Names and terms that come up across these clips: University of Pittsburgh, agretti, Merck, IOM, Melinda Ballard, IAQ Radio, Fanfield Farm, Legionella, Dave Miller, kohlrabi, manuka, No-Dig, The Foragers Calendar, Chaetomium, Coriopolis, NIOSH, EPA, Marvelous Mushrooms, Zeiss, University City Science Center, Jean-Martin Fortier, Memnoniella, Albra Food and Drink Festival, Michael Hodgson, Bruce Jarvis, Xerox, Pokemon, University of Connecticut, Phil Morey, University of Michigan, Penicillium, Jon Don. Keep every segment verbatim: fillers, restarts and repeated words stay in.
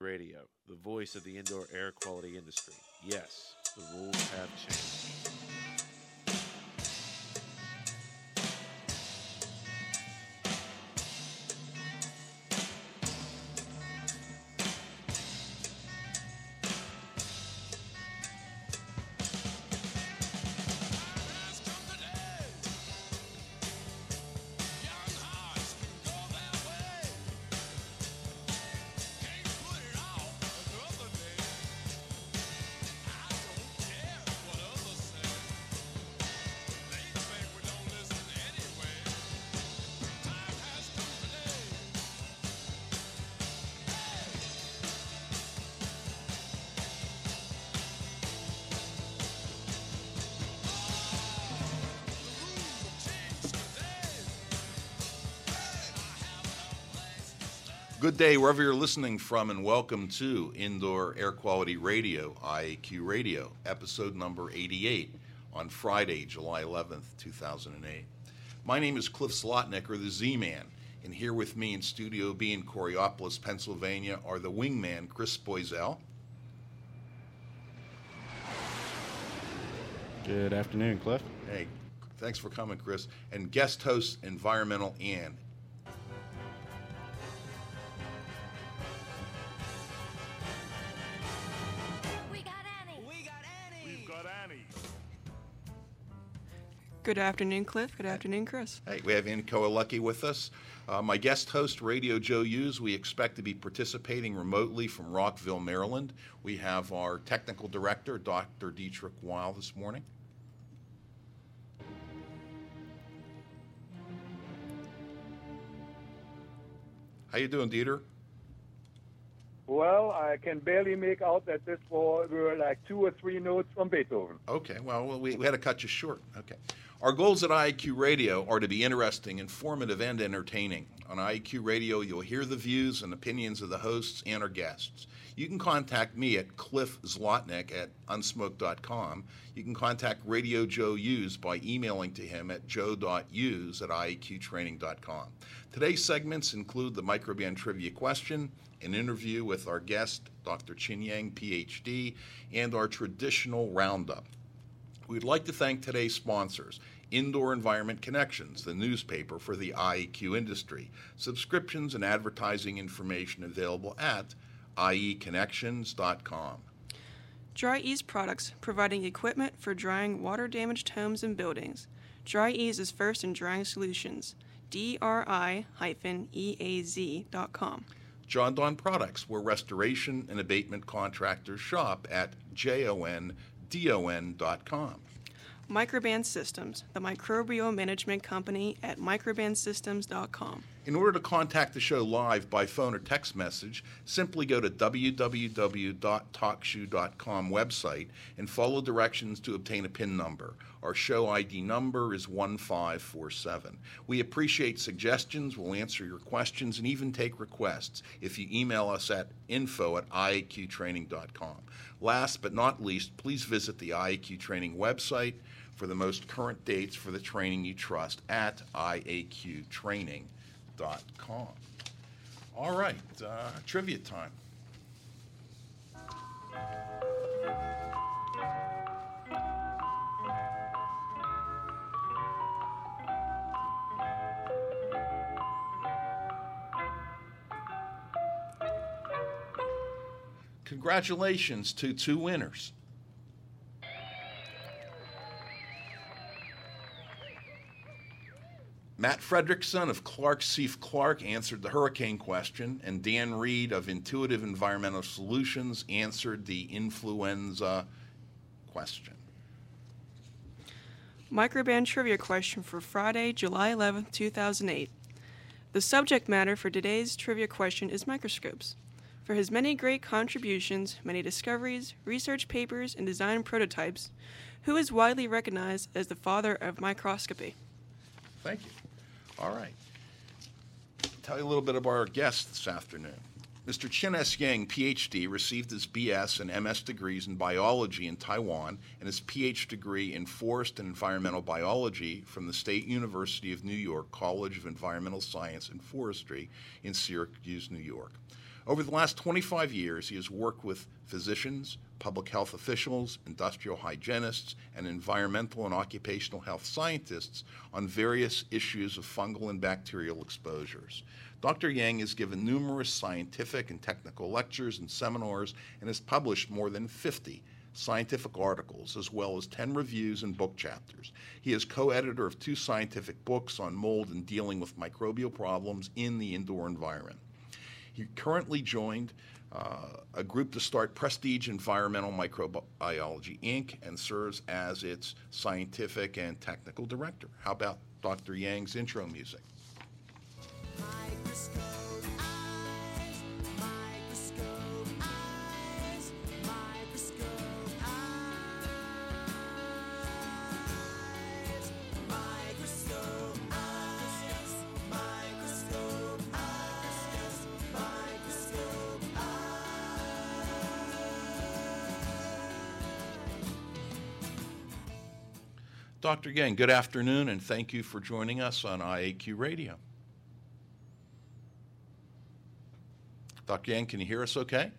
Radio. The voice of the indoor air quality industry. Yes, the rules have changed. Good day, wherever you're listening from, and welcome to Indoor Air Quality Radio, I A Q Radio, episode number eighty-eight, on Friday, July eleventh, two thousand eight. My name is Cliff Zlotnick, or the Z-Man, and here with me in Studio B in Coriopolis, Pennsylvania, are the wingman, Chris Boizel. Good afternoon, Cliff. Hey, thanks for coming, Chris. And guest host, Environmental Anne. Good afternoon, Cliff. Good afternoon, Chris. Hey, we have Andy Kohalecki with us. Uh, my guest host, Radio Joe Hughes. We expect to be participating remotely from Rockville, Maryland. We have our technical director, Doctor Dietrich Weil, this morning. How you doing, Dieter? Well, I can barely make out that this was, we were like two or three notes from Beethoven. Okay, well, we, we had to cut you short. Okay. Our goals at I A Q Radio are to be interesting, informative, and entertaining. On I A Q Radio, you'll hear the views and opinions of the hosts and our guests. You can contact me at cliffzlotnick at unsmoke dot com. You can contact Radio Joe Hughes by emailing to him at joe.hughes at I A Q training dot com. Today's segments include the Microban Trivia Question, an interview with our guest, Doctor Chin S. Yang, P H D, and our traditional roundup. We'd like to thank today's sponsors, Indoor Environment Connections, the newspaper for the I E Q industry. Subscriptions and advertising information available at I E connections dot com. Dri-Eaz products, providing equipment for drying water-damaged homes and buildings. Dri-Eaz is first in drying solutions. D R I dash E A Z dot com. Jon Don products, where restoration and abatement contractors shop at J O N D O N dot com. Microband Systems, the microbial management company at microband systems dot com. In order to contact the show live by phone or text message, simply go to w w w dot talkshoe dot com website and follow directions to obtain a PIN number. Our show I D number is one five four seven. We appreciate suggestions, we'll answer your questions, and even take requests if you email us at info at I A Q training dot com. Last but not least, please visit the I A Q Training website for the most current dates for the training you trust at I A Q training dot com. Com. All right, uh, trivia time. Congratulations to two winners. Matt Fredrickson of Clark Seif Clark answered the hurricane question, and Dan Reed of Intuitive Environmental Solutions answered the influenza question. Microban trivia question for Friday, July eleventh, two thousand eight. The subject matter for today's trivia question is microscopes. For his many great contributions, many discoveries, research papers, and design prototypes, who is widely recognized as the father of microscopy? Thank you. All right. Tell you a little bit about our guest this afternoon. Mister Chin S. Yang, P H D, received his B S and M S degrees in biology in Taiwan and his P H degree in forest and environmental biology from the State University of New York College of Environmental Science and Forestry in Syracuse, New York. Over the last twenty-five years, he has worked with physicians, public health officials, industrial hygienists, and environmental and occupational health scientists on various issues of fungal and bacterial exposures. Doctor Yang has given numerous scientific and technical lectures and seminars and has published more than fifty scientific articles, as well as ten reviews and book chapters. He is co-editor of two scientific books on mold and dealing with microbial problems in the indoor environment. He currently joined uh, a group to start Prestige Environmental Microbiology, Incorporated, and serves as its scientific and technical director. How about Doctor Yang's intro music? Microscope eyes, microscope eyes, microscope eyes, microscope eyes, microscope eyes, microscope eyes. Doctor Yang, good afternoon, and thank you for joining us on I A Q Radio. Doctor Yang, can you hear us okay?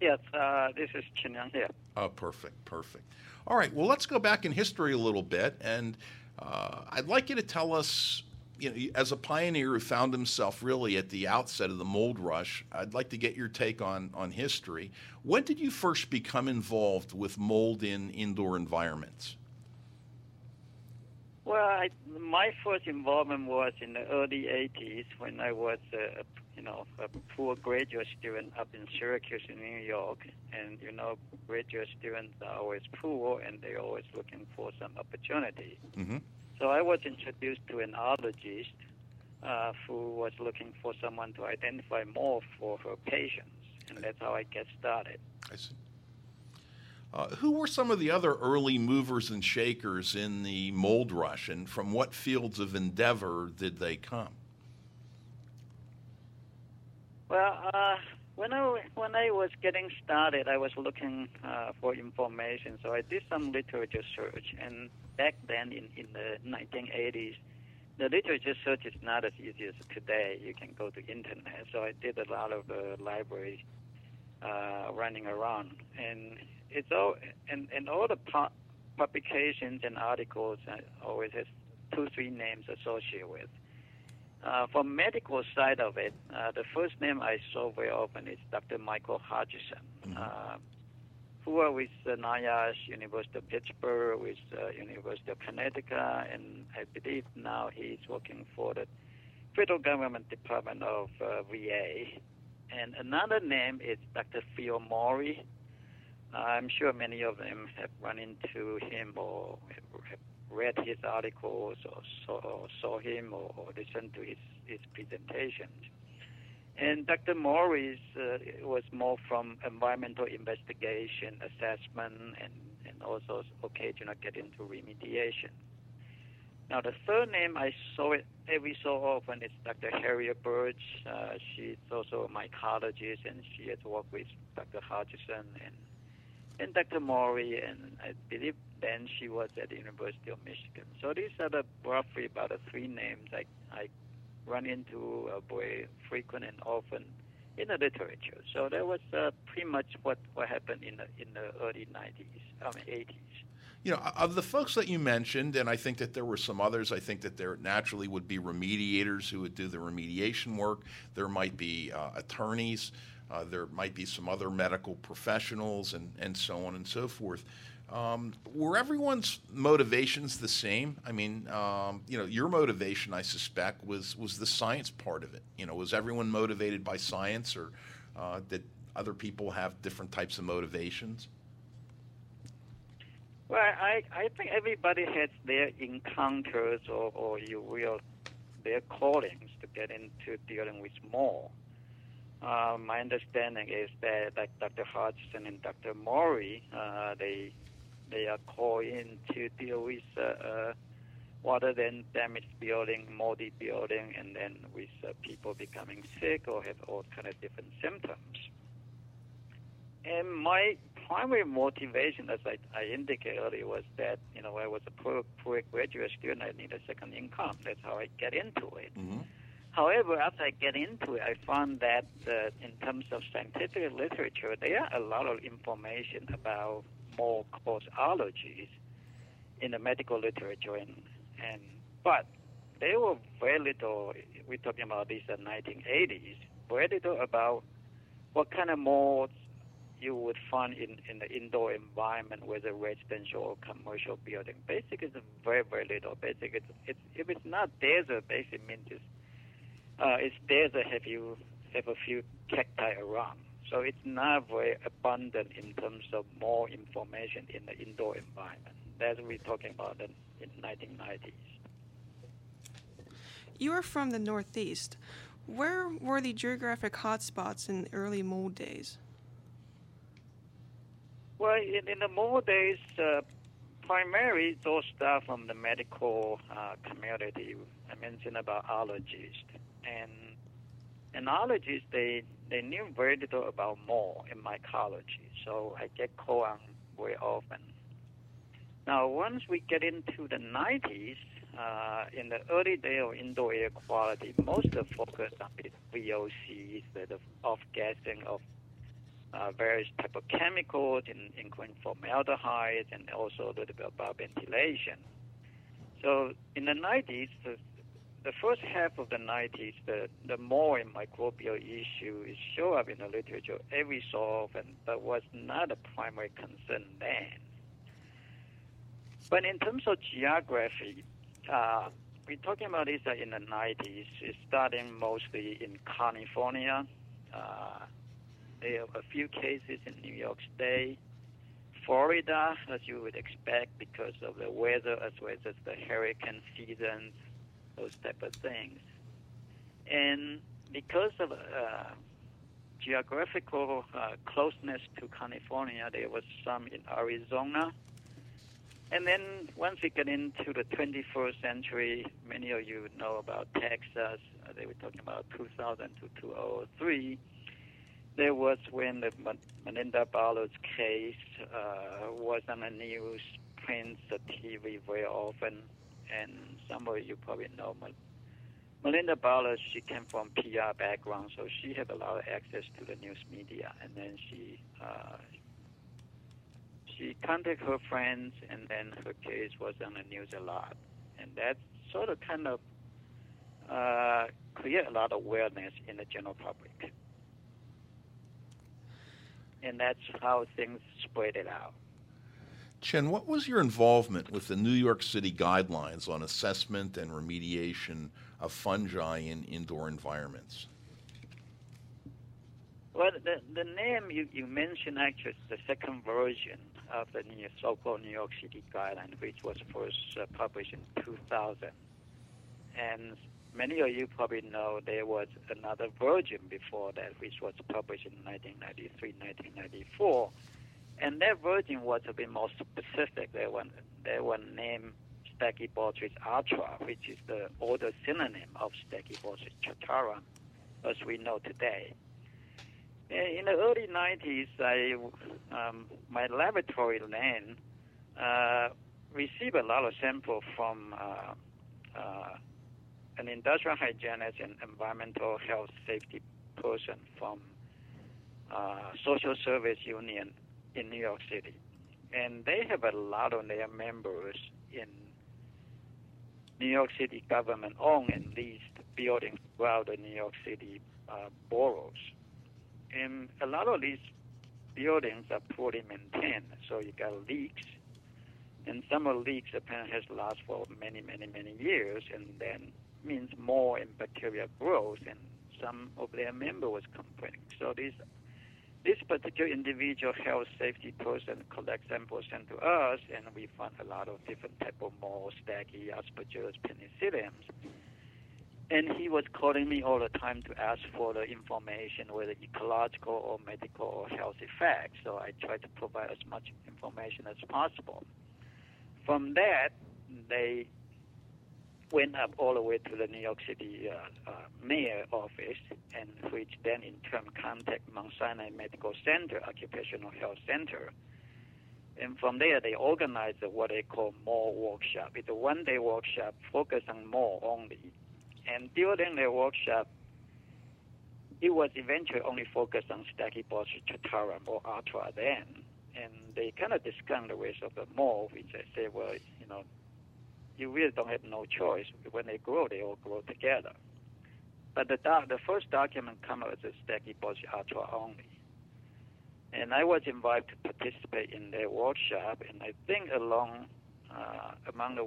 Yes, uh, this is Chin S. Yang. Oh, perfect, perfect. All right, well, let's go back in history a little bit, and uh, I'd like you to tell us, you know, as a pioneer who found himself really at the outset of the mold rush, I'd like to get your take on, on history. When did you first become involved with mold in indoor environments? Well, I, my first involvement was in the early eighties when I was uh, you know, a poor graduate student up in Syracuse in New York. And, you know, graduate students are always poor and they're always looking for some opportunity. Mm-hmm. So I was introduced to an allergist uh, who was looking for someone to identify mold for her patients. And that's how I get started. I see. Uh, who were some of the other early movers and shakers in the mold rush, and from what fields of endeavor did they come? Well, uh, when I when I was getting started, I was looking uh, for information, so I did some literature search. And back then, in, in the nineteen eighties, the literature search is not as easy as today. You can go to internet, so I did a lot of the uh, library uh, running around, and. It's all and, and all the pu- publications and articles uh, always has two, three names associated with. Uh, from medical side of it, uh, the first name I saw very often is Doctor Michael Hodgson, mm-hmm. uh, who are with uh, NIOSH, University of Pittsburgh, with uh, University of Connecticut, and I believe now he's working for the federal government department of uh, V A. And another name is Doctor Phil Morey. I'm sure many of them have run into him or have read his articles or saw, or saw him or listened to his, his presentations. And Doctor Morris uh, was more from environmental investigation, assessment, and, and also occasionally get into remediation. Now, the third name I saw it every so often is Doctor Harriet Birch. Uh, she's also a mycologist, and she has worked with Doctor Hodgson and And Doctor Morey, and I believe then she was at the University of Michigan. So these are the roughly about the three names I, I run into uh, very frequent and often in the literature. So that was uh, pretty much what, what happened in the, in the early nineties, I mean eighties. You know, of the folks that you mentioned, and I think that there were some others, I think that there naturally would be remediators who would do the remediation work. There might be uh, attorneys. Uh, there might be some other medical professionals and, and so on and so forth. Um, were everyone's motivations the same? I mean, um, you know, your motivation, I suspect, was, was the science part of it. You know, was everyone motivated by science, or uh, did other people have different types of motivations? Well, I, I think everybody has their encounters or, or you will their callings to get into dealing with mold. Uh, my understanding is that, like Doctor Hodgson and Doctor Morey, uh, they they are called in to deal with uh, uh, water, then damaged building, moldy building, and then with uh, people becoming sick or have all kind of different symptoms. And my primary motivation, as I, I indicated earlier, was that, you know, I was a poor, poor graduate student. I need a second income. That's how I get into it. Mm-hmm. However, after I get into it, I found that uh, in terms of scientific literature, there are a lot of information about mold caused allergies in the medical literature, and and but there were very little. We're talking about this in the nineteen eighties. Very little about what kind of molds you would find in, in the indoor environment, whether residential or commercial building. Basically, it's very very little. Basically, it's, it's if it's not there, so basically means it's Uh, it's there's a have you have a few cacti around, so it's not very abundant in terms of more information in the indoor environment. That's what we're talking about in the nineteen nineties. You are from the Northeast. Where were the geographic hotspots in the early mold days? Well, in, in the mold days, uh, primarily those stuff from the medical uh, community. I mentioned about allergists. And allergists, they, they knew very little about mold and mycology, so I get called on very often. Now, once we get into the nineties, uh, in the early day of indoor air quality, most of the focus on the V O Cs, the off-gassing of uh, various type of chemicals, in, including formaldehyde, and also a little bit about ventilation. So in the nineties, the The first half of the nineties, the, the mold and microbial issue is show up in the literature every so often, but was not a primary concern then. But in terms of geography, uh, we're talking about this in the nineties. It's starting mostly in California. Uh, there are a few cases in New York State. Florida, as you would expect, because of the weather as well as the hurricane seasons, those type of things. And because of uh, geographical uh, closeness to California, there was some in Arizona. And then once we get into the twenty-first century, many of you know about Texas. Uh, they were talking about two thousand to two thousand three. There was when the M- Melinda Ballard's case uh, was on the news, print, the T V very often. And some of you probably know Melinda Ballard. She came from P R background, so she had a lot of access to the news media. And then she uh, she contacted her friends, and then her case was on the news a lot. And that sort of kind of uh, created a lot of awareness in the general public. And that's how things spread it out. Chen, what was your involvement with the New York City guidelines on assessment and remediation of fungi in indoor environments? Well, the, the name you, you mentioned actually is the second version of the new, so-called New York City guideline, which was first uh, published in two thousand. And many of you probably know there was another version before that, which was published in nineteen ninety-three, nineteen ninety-four. And that version was a bit more specific. They were, they were named Stachybotrys chartarum, which is the older synonym of Stachybotrys chartarum, as we know today. In the early nineties, I, um, my laboratory then uh, received a lot of samples from uh, uh, an industrial hygienist and environmental health safety person from uh, Social Service Union in New York City, and they have a lot of their members in New York City government-owned and leased buildings throughout the New York City uh, boroughs. And a lot of these buildings are poorly maintained, so you got leaks, and some of leaks apparently has lasted for many, many, many years, and then means more and bacteria growth, and some of their members was complaining. So these This particular individual health safety person collects samples sent to us, and we found a lot of different type of molds, stachy, aspergillus, penicilliums. And he was calling me all the time to ask for the information, whether ecological or medical or health effects. So I tried to provide as much information as possible. From that, they went up all the way to the New York City uh, uh, mayor office, and which then in turn contacted Mount Sinai Medical Center, Occupational Health Center. And from there, they organized what they call mall workshop. It's a one-day workshop focused on mall only. And during the workshop, it was eventually only focused on Stachybotrys chartarum, or ATRA then. And they kind of discussed the ways of the mole, which I say, well, you know, you really don't have no choice. When they grow, they all grow together. But the doc, the first document came out as Stachybotrys ATRA only. And I was invited to participate in their workshop, and I think along uh, among the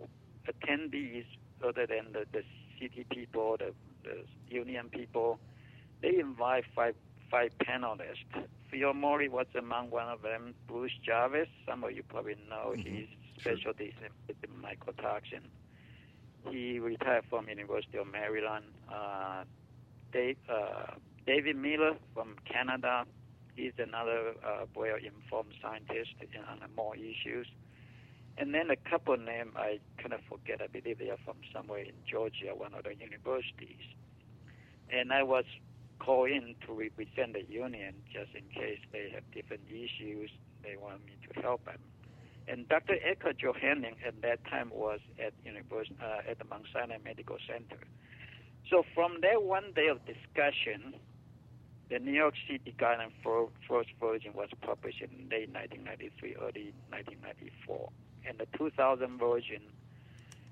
attendees, other than the, the city people, the, the union people, they invite five five panelists. Phil Morey was among one of them, Bruce Jarvis, some of you probably know, mm-hmm. his specialty is in mycotoxin. He retired from University of Maryland. Uh, Dave, uh, David Miller from Canada, he's another uh, well-informed scientist on more issues. And then a couple names I kind of forget. I believe they are from somewhere in Georgia, one of the universities. And I was called in to represent the union just in case they have different issues. They want me to help them. And Doctor Eka Johanning at that time was at university, uh, at the Mount Sinai Medical Center. So from that one day of discussion, the New York City Guideline first version was published in late nineteen ninety-three, early nineteen ninety-four. And the two thousand version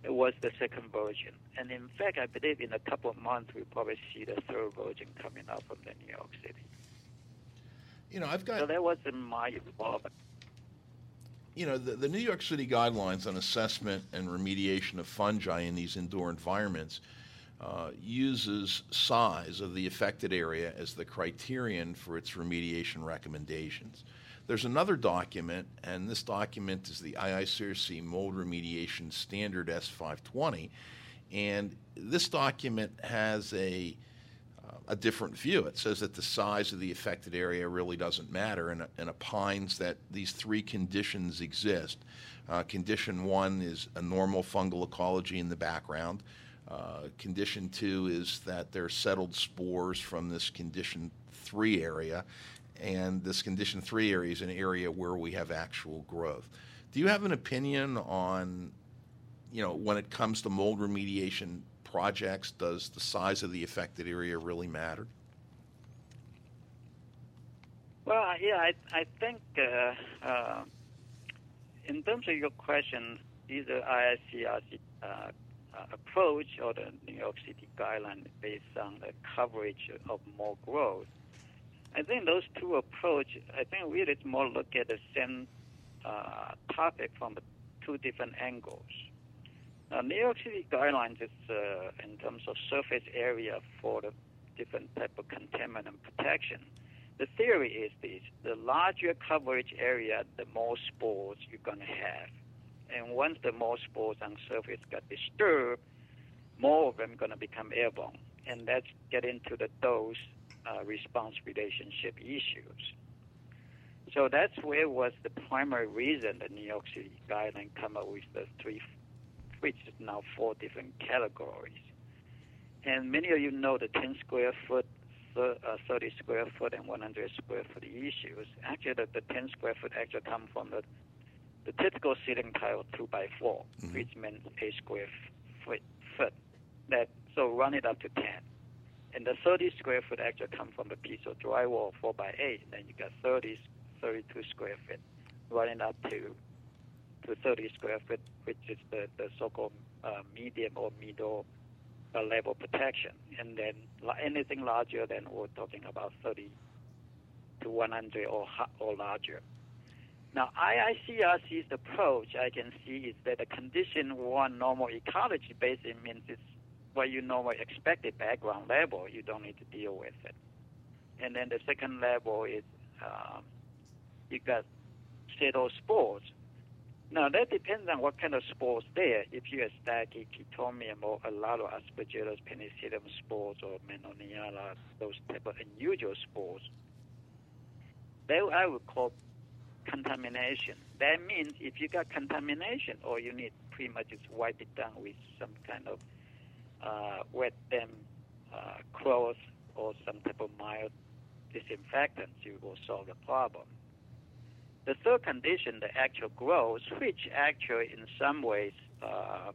was the second version. And in fact, I believe in a couple of months, we'll probably see the third version coming out from the New York City. You know, I've got... So that wasn't my involvement. You know, the, the New York City guidelines on assessment and remediation of fungi in these indoor environments uh, uses size of the affected area as the criterion for its remediation recommendations. There's another document, and this document is the I I C R C Mold Remediation Standard S five twenty, and this document has a uh, a different view. It says that the size of the affected area really doesn't matter, and, and opines that these three conditions exist. Uh, condition one is a normal fungal ecology in the background. Uh, condition two is that there are settled spores from this condition three area. And this condition three area is an area where we have actual growth. Do you have an opinion on, you know, when it comes to mold remediation projects, does the size of the affected area really matter? Well, yeah, I, I think uh, uh, in terms of your question, either I I C R C uh, approach or the New York City guideline based on the coverage of mold growth, I think those two approach, I think we really more look at the same uh, topic from the two different angles. Now, New York City guidelines is uh, in terms of surface area for the different type of contaminant protection. The theory is this: the larger coverage area, the more spores you're going to have. And once the more spores on surface got disturbed, more of them going to become airborne. And that's get into the dose Uh, response relationship issues. So that's where was the primary reason the New York City guideline came up with the three, which is now four different categories. And many of you know the ten square foot, thirty square foot, and one hundred square foot issues. Actually, the, the ten square foot actually come from the, the typical ceiling tile two by four, mm-hmm. which meant eight square foot. That, so run it up to ten. And the thirty square foot actually come from the piece of drywall four by eight. Then you got thirty, thirty-two square foot running up to to thirty square foot, which is the, the so-called uh, medium or middle uh, level protection. And then anything larger than we're talking about thirty to one hundred or, or larger. Now, I I C R C's approach I can see is that the condition one normal ecology basically means it's what you normally expect at background level, you don't need to deal with it. And then the second level is um, you got settled spores. Now, that depends on what kind of spores there. If you have Stachy, Chaetomium, or a lot of Aspergillus penicillium spores or Memnoniella, those type of unusual spores, that I would call contamination. That means if you got contamination, all you need pretty much is wipe it down with some kind of uh, wet damp uh, cloth or some type of mild disinfectant. You will solve the problem. The third condition, the actual growth, which actually in some ways uh,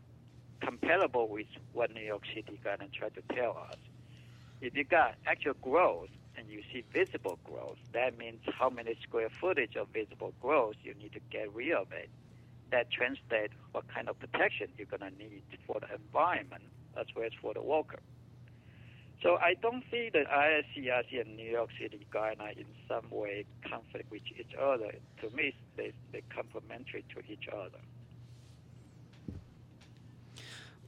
comparable with what New York City got and tried to tell us. If you got actual growth and you see visible growth, that means how many square footage of visible growth you need to get rid of it. That translates what kind of protection you're going to need for the environment as well as for the worker. So I don't see the I S C R C and New York City guidelines in some way conflict with each other. To me, they, they're complementary to each other.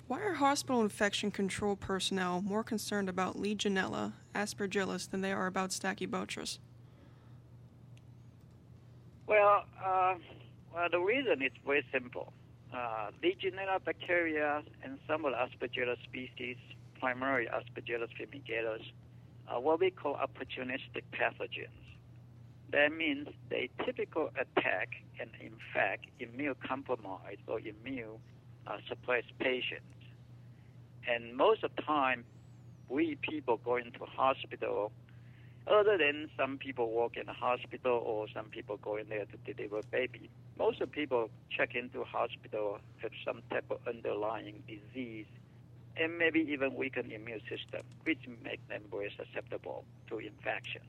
Why are hospital infection control personnel more concerned about Legionella, Aspergillus, than they are about Stachybotrys? Well, uh, well the reason is very simple. Uh, Legionella bacteria and some of the Aspergillus species, primary Aspergillus fumigatus, are what we call opportunistic pathogens. That means they typically attack and infect immune-compromised or immune-suppressed uh, patients. And most of the time, we people go into hospital, other than some people work in a hospital or some people go in there to deliver baby. Most of the people check into hospital have some type of underlying disease and maybe even weaken immune system, which make them very susceptible to infections.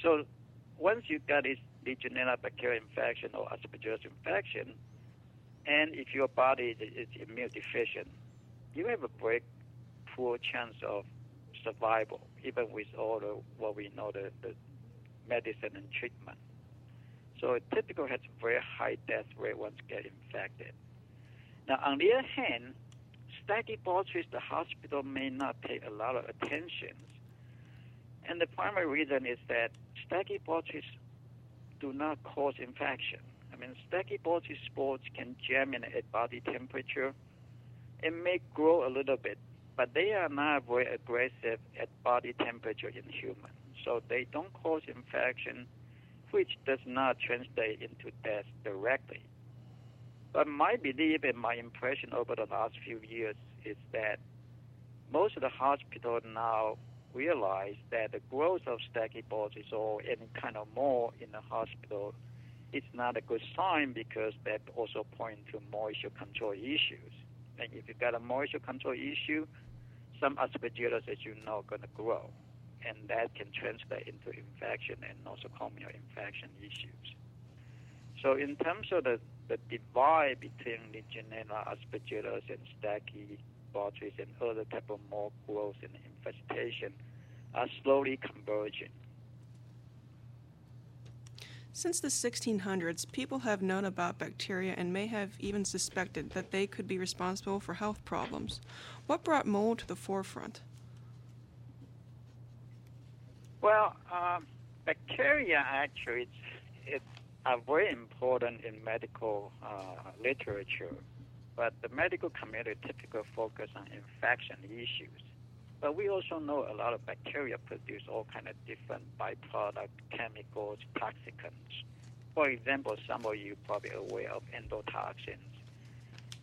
So once you got this Legionella bacteria infection or Aspergillus infection, and if your body is immune deficient, you have a very poor chance of survival, even with all the, what we know, the, the medicine and treatment. So it typically has a very high death rate once get infected. Now, on the other hand, Stachybotrys, the hospital may not pay a lot of attention. And the primary reason is that Stachybotrys do not cause infection. I mean, Stachybotrys spores can germinate at body temperature and may grow a little bit, but they are not very aggressive at body temperature in humans. So they don't cause infection, which does not translate into death directly. But my belief and my impression over the last few years is that most of the hospitals now realize that the growth of Stachybotrys or any kind of mold in the hospital is not a good sign, because that also points to moisture control issues. And if you've got a moisture control issue, some Aspergillus, as you know, are going to grow. And that can translate into infection and nosocomial infection issues. So in terms of the the divide between Legionella, Aspergillus, and Stachybotrys and other type of mold growth and infestation are slowly converging. Since the sixteen hundreds, people have known about bacteria and may have even suspected that they could be responsible for health problems. What brought mold to the forefront? Well, uh, bacteria actually, it's, it's are very important in medical uh, literature, but the medical community typically focus on infection issues. But we also know a lot of bacteria produce all kind of different byproduct chemicals, toxicants. For example, some of you probably aware of endotoxins,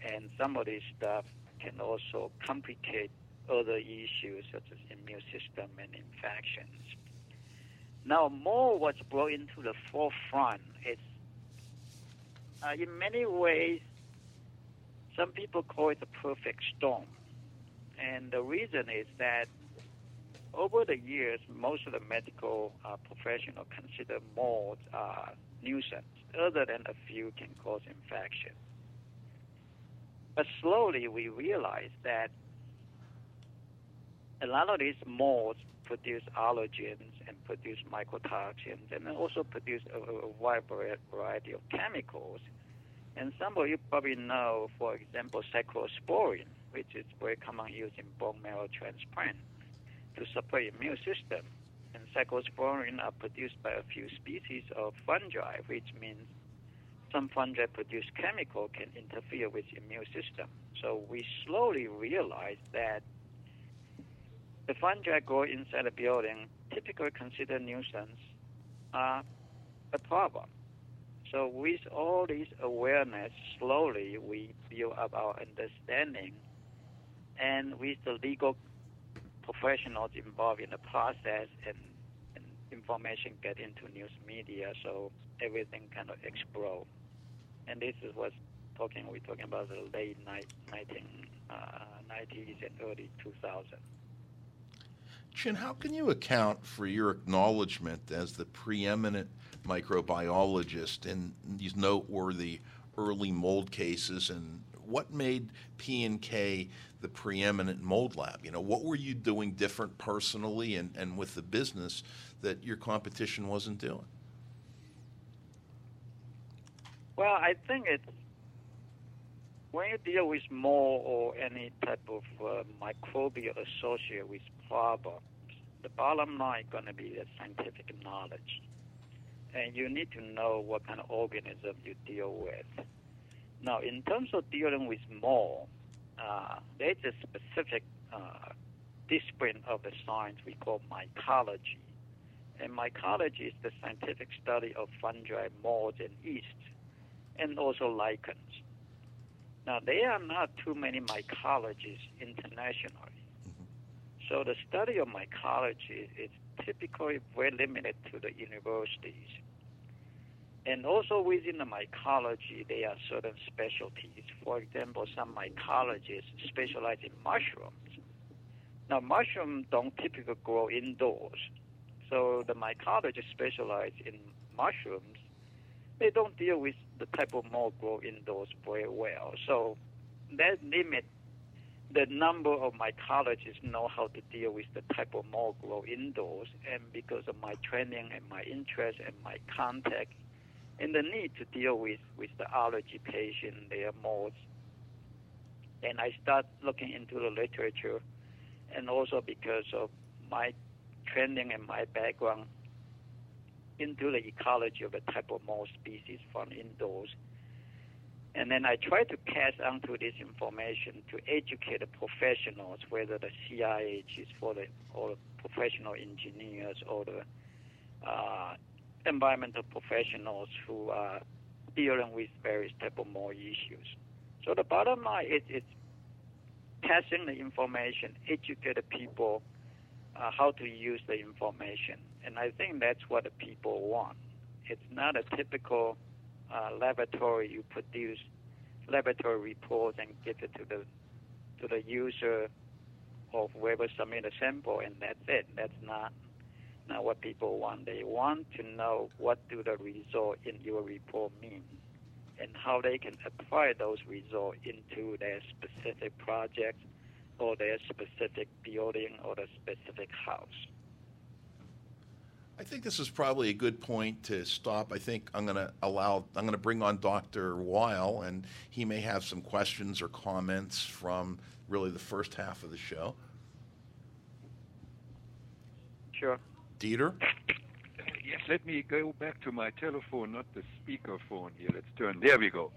and some of these stuff can also complicate other issues such as immune system and infections. Now, mold was brought into the forefront. It's, uh, in many ways, some people call it the perfect storm. And the reason is that over the years, most of the medical uh, professionals consider mold a uh, nuisance, other than a few can cause infection. But slowly, we realize that a lot of these molds produce allergens and produce mycotoxins and also produce a, a wide variety of chemicals. And some of you probably know, for example, cyclosporine, which is very commonly used in bone marrow transplant to support immune system. And cyclosporine are produced by a few species of fungi, which means some fungi produce chemical can interfere with the immune system. So we slowly realized that the fungi grow inside a building, typically considered nuisance, are a problem. So with all this awareness, slowly we build up our understanding, and with the legal professionals involved in the process, and, and information get into news media, so everything kind of explode. And this is what's talking, we're talking about the late nineteen nineties and early two thousands. Chin, how can you account for your acknowledgement as the preeminent microbiologist in these noteworthy early mold cases, and what made P and K the preeminent mold lab? You know, what were you doing different personally and, and with the business that your competition wasn't doing? Well, I think it's, when you deal with mold or any type of uh, microbial associated with problems, the bottom line is going to be the scientific knowledge. And you need to know what kind of organism you deal with. Now, in terms of dealing with mold, uh, there's a specific uh, discipline of the science we call mycology. And mycology is the scientific study of fungi, molds, and yeast, and also lichens. Now, there are not too many mycologists internationally. So the study of mycology is typically very limited to the universities. And also within the mycology, there are certain specialties. For example, some mycologists specialize in mushrooms. Now, mushrooms don't typically grow indoors. So the mycologists specialize in mushrooms. They don't deal with the type of mold grow indoors very well. So that limits the number of mycologists know how to deal with the type of mold grow indoors. And because of my training and my interest and my contact and the need to deal with, with the allergy patient, their molds, and I start looking into the literature, and also because of my training and my background into the ecology of the type of mold species found indoors. And then I try to pass on to this information to educate the professionals, whether the C I H is for the or professional engineers or the uh, environmental professionals who are dealing with various type of mold issues. So the bottom line is it's passing the information, educate the people uh, how to use the information. And I think that's what the people want. It's not a typical uh, laboratory. You produce laboratory reports and give it to the to the user or whoever submit a sample, and that's it. That's not not what people want. They want to know what do the result in your report mean, and how they can apply those results into their specific project, or their specific building, or the specific house. I think this is probably a good point to stop. I think I'm going to allow, I'm going to bring on Doctor Weil, and he may have some questions or comments from really the first half of the show. Sure. Dieter? Uh, yes, let me go back to my telephone, not the speaker phone here. Let's turn, there we go.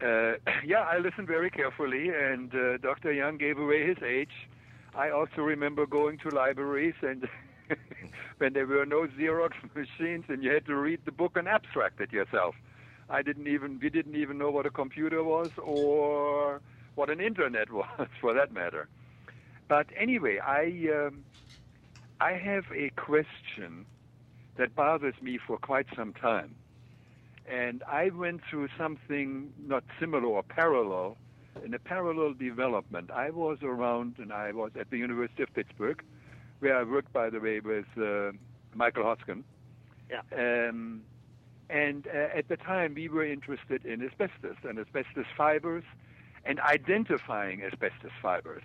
Uh, yeah, I listened very carefully, and uh, Doctor Yang gave away his age. I also remember going to libraries and when there were no Xerox machines and you had to read the book and abstract it yourself. I didn't even, we didn't even know what a computer was or what an internet was, for that matter. But anyway, I, um, I have a question that bothers me for quite some time. And I went through something not similar or parallel, in a parallel development. I was around, and I was at the University of Pittsburgh, where I worked, by the way, with uh, Michael Hodgson. Yeah. Um, and uh, at the time, we were interested in asbestos and asbestos fibers and identifying asbestos fibers.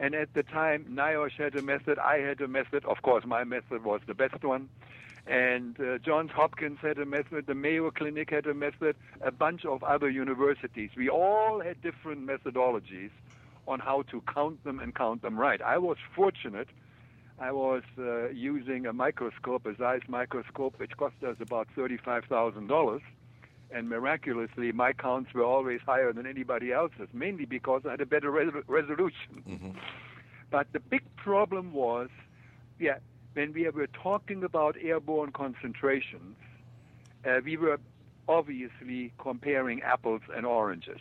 And at the time, NIOSH had a method. I had a method. Of course, my method was the best one. And uh, Johns Hopkins had a method. The Mayo Clinic had a method. A bunch of other universities. We all had different methodologies on how to count them and count them right. I was fortunate. I was uh, using a microscope, a Zeiss microscope, which cost us about thirty-five thousand dollars and miraculously my counts were always higher than anybody else's, mainly because I had a better res- resolution. Mm-hmm. But the big problem was, yeah, when we were talking about airborne concentrations, uh, we were obviously comparing apples and oranges.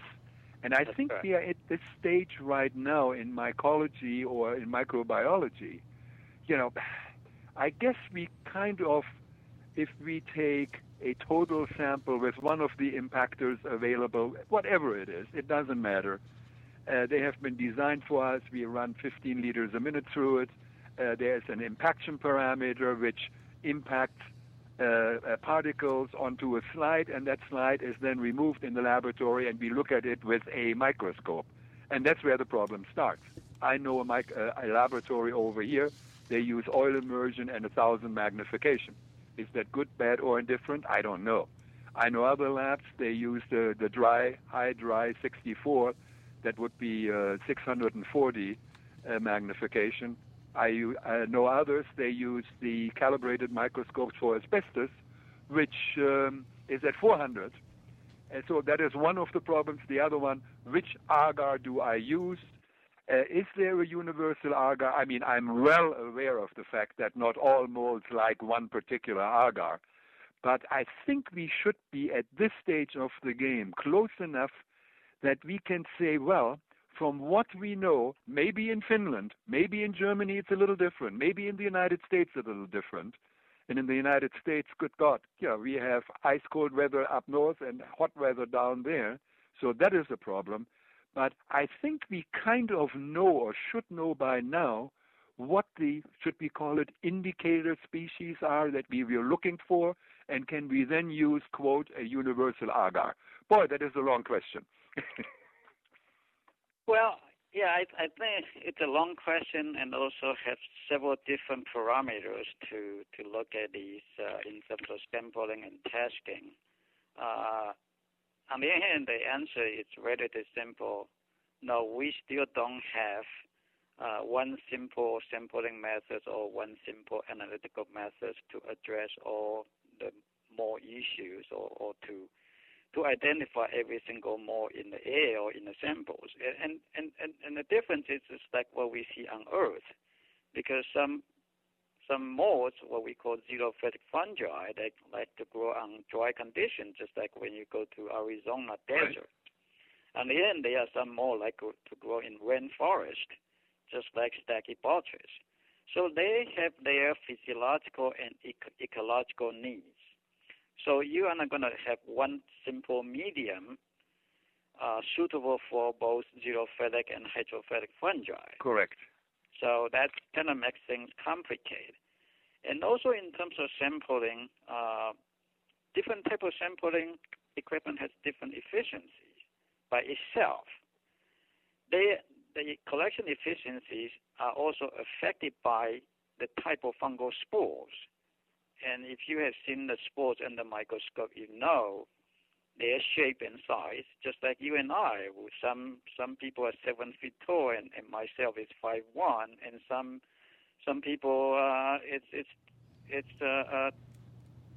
And I That's think correct. we are at this stage right now in mycology or in microbiology. You know, I guess we kind of, if we take a total sample with one of the impactors available, whatever it is, it doesn't matter. Uh, they have been designed for us. We run fifteen liters a minute through it. Uh, there's an impaction parameter which impacts uh, uh, particles onto a slide, and that slide is then removed in the laboratory, and we look at it with a microscope. And that's where the problem starts. I know a, mic- uh, a laboratory over here. They use oil immersion and one thousand magnification. Is that good, bad, or indifferent? I don't know. I know other labs, they use the, the dry, high dry sixty-four. That would be uh, six hundred forty uh, magnification. I uh, know others, they use the calibrated microscopes for asbestos, which um, is at four hundred. And so that is one of the problems. The other one, which agar do I use? Uh, is there a universal agar? I mean, I'm well aware of the fact that not all molds like one particular agar. But I think we should be at this stage of the game close enough that we can say, well, from what we know, maybe in Finland, maybe in Germany it's a little different, maybe in the United States it's a little different. And in the United States, good God, yeah, we have ice-cold weather up north and hot weather down there. So that is a problem. But I think we kind of know or should know by now what the, should we call it, indicator species are that we were looking for, and can we then use, quote, a universal agar? Boy, that is a long question. Well, yeah, I, I think it's a long question, and also has several different parameters to, to look at these uh, in terms of sampling and testing. Uh, on the other hand, the answer is relatively simple. No, we still don't have uh, one simple sampling method or one simple analytical method to address all the more issues or, or to to identify every single mole in the air or in the samples. And and, and, and the difference is, is like what we see on Earth, because some some moles, what we call xylophytic fungi, they like to grow on dry conditions, just like when you go to Arizona desert. Right. And then there are some more like to grow in rainforest, just like Stachybotrys. So they have their physiological and ec- ecological needs. So you are not going to have one simple medium uh, suitable for both xylophytic and hydrophytic fungi. Correct. So that kind of makes things complicated. And also in terms of sampling, uh, different type of sampling equipment has different efficiencies by itself. They, the collection efficiencies are also affected by the type of fungal spores. And if you have seen the spores under microscope, you know their shape and size, just like you and I. Some some people are seven feet tall, and, and myself is five one, and some some people uh, it's it's it's uh, uh,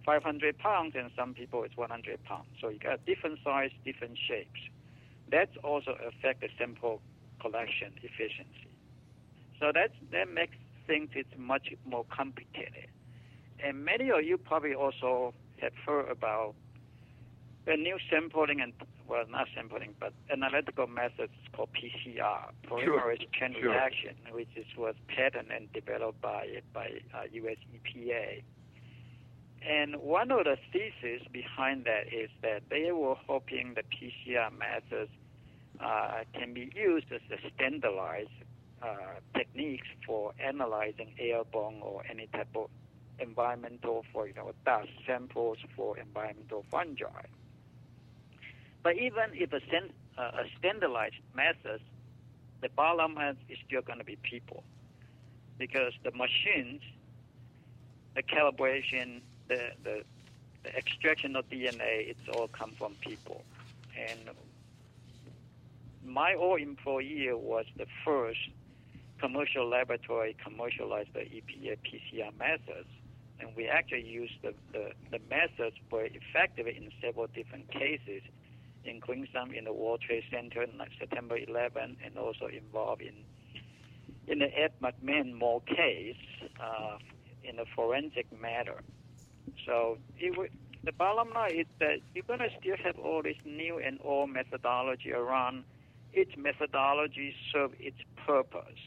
five hundred pounds, and some people it's one hundred pounds. So you got different size, different shapes. That's also affect the sample collection efficiency. So that's, that makes things it's much more complicated. And many of you probably also have heard about the new sampling and, well, not sampling, but analytical methods called P C R, polymerase sure. chain sure. reaction, which is, was patented and developed by by uh, U S E P A. And one of the theses behind that is that they were hoping the P C R methods uh, can be used as a standardized uh, techniques for analyzing airborne or any type of environmental, for you know, dust samples for environmental fungi. But even if a, sen- uh, a standardized method, the bottom end is still going to be people, because the machines, the calibration, the, the the extraction of D N A, it's all come from people. And my old employee was the first commercial laboratory commercialized the E P A P C R methods. and we actually used the, the, the methods were effective in several different cases, including some in the World Trade Center in like September eleventh, and also involved in in the Ed McMahon Moore case uh, in a forensic matter. So it would, the bottom line is that you're going to still have all this new and old methodology around. Each methodology serves its purpose.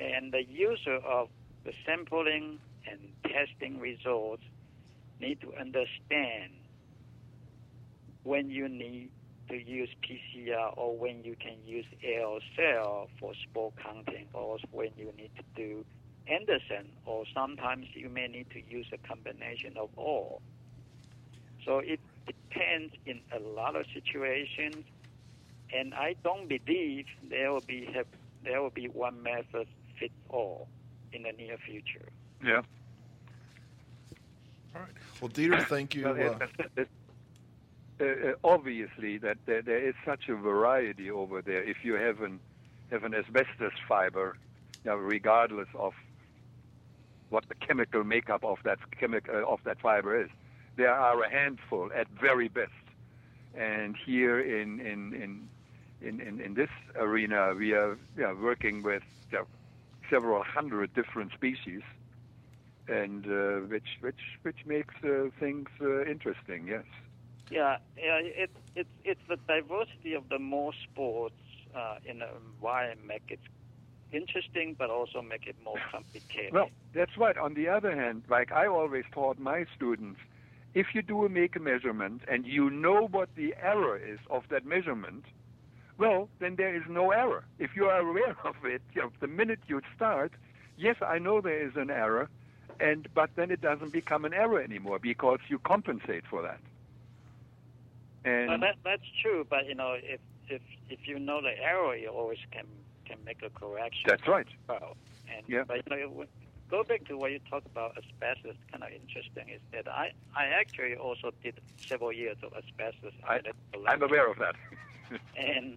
And the user of the sampling and testing results need to understand when you need to use P C R or when you can use aerosol for spore counting, or when you need to do Anderson, or sometimes you may need to use a combination of all. So it depends in a lot of situations, and I don't believe there will be have, there will be one method fit all in the near future. Yeah. All right. Well, Dieter, thank you. Well, uh, it, it, Uh, obviously that there, there is such a variety over there. If you have an, have an asbestos fiber, you know, regardless of what the chemical makeup of that chemical, of that fiber is, there are a handful at very best. And here in in in, in, in, in this arena, we are you know, working with you know, several hundred different species, and uh, which which which makes uh, things uh, interesting. Yes. Yeah, yeah, it, it, it's the diversity of the more sports uh, in the environment make it interesting, but also make it more complicated. Well, that's right. On the other hand, like I always taught my students, if you do a make a measurement and you know what the error is of that measurement, well, then there is no error. If you are aware of it, you know, the minute you start, yes, I know there is an error, and but then it doesn't become an error anymore because you compensate for that. And well, that, that's true, but you know, if if if you know the error, you always can can make a correction. That's right. Well, and yeah. But you know, go back to what you talked about asbestos. Kind of interesting is that I, I actually also did several years of asbestos. I, I'm aware of that. and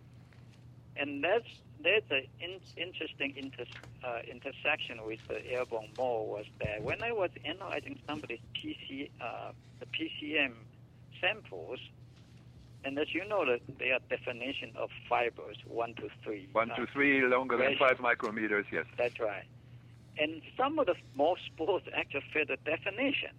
and that's that's an in, interesting inter, uh, intersection with the airborne mold was that when I was analyzing somebody's P C uh, the P C M samples. And as you know, that they are definition of fibers, one to three. One to three, longer than five micrometers, yes. That's right. And some of the most spores actually fit the definition.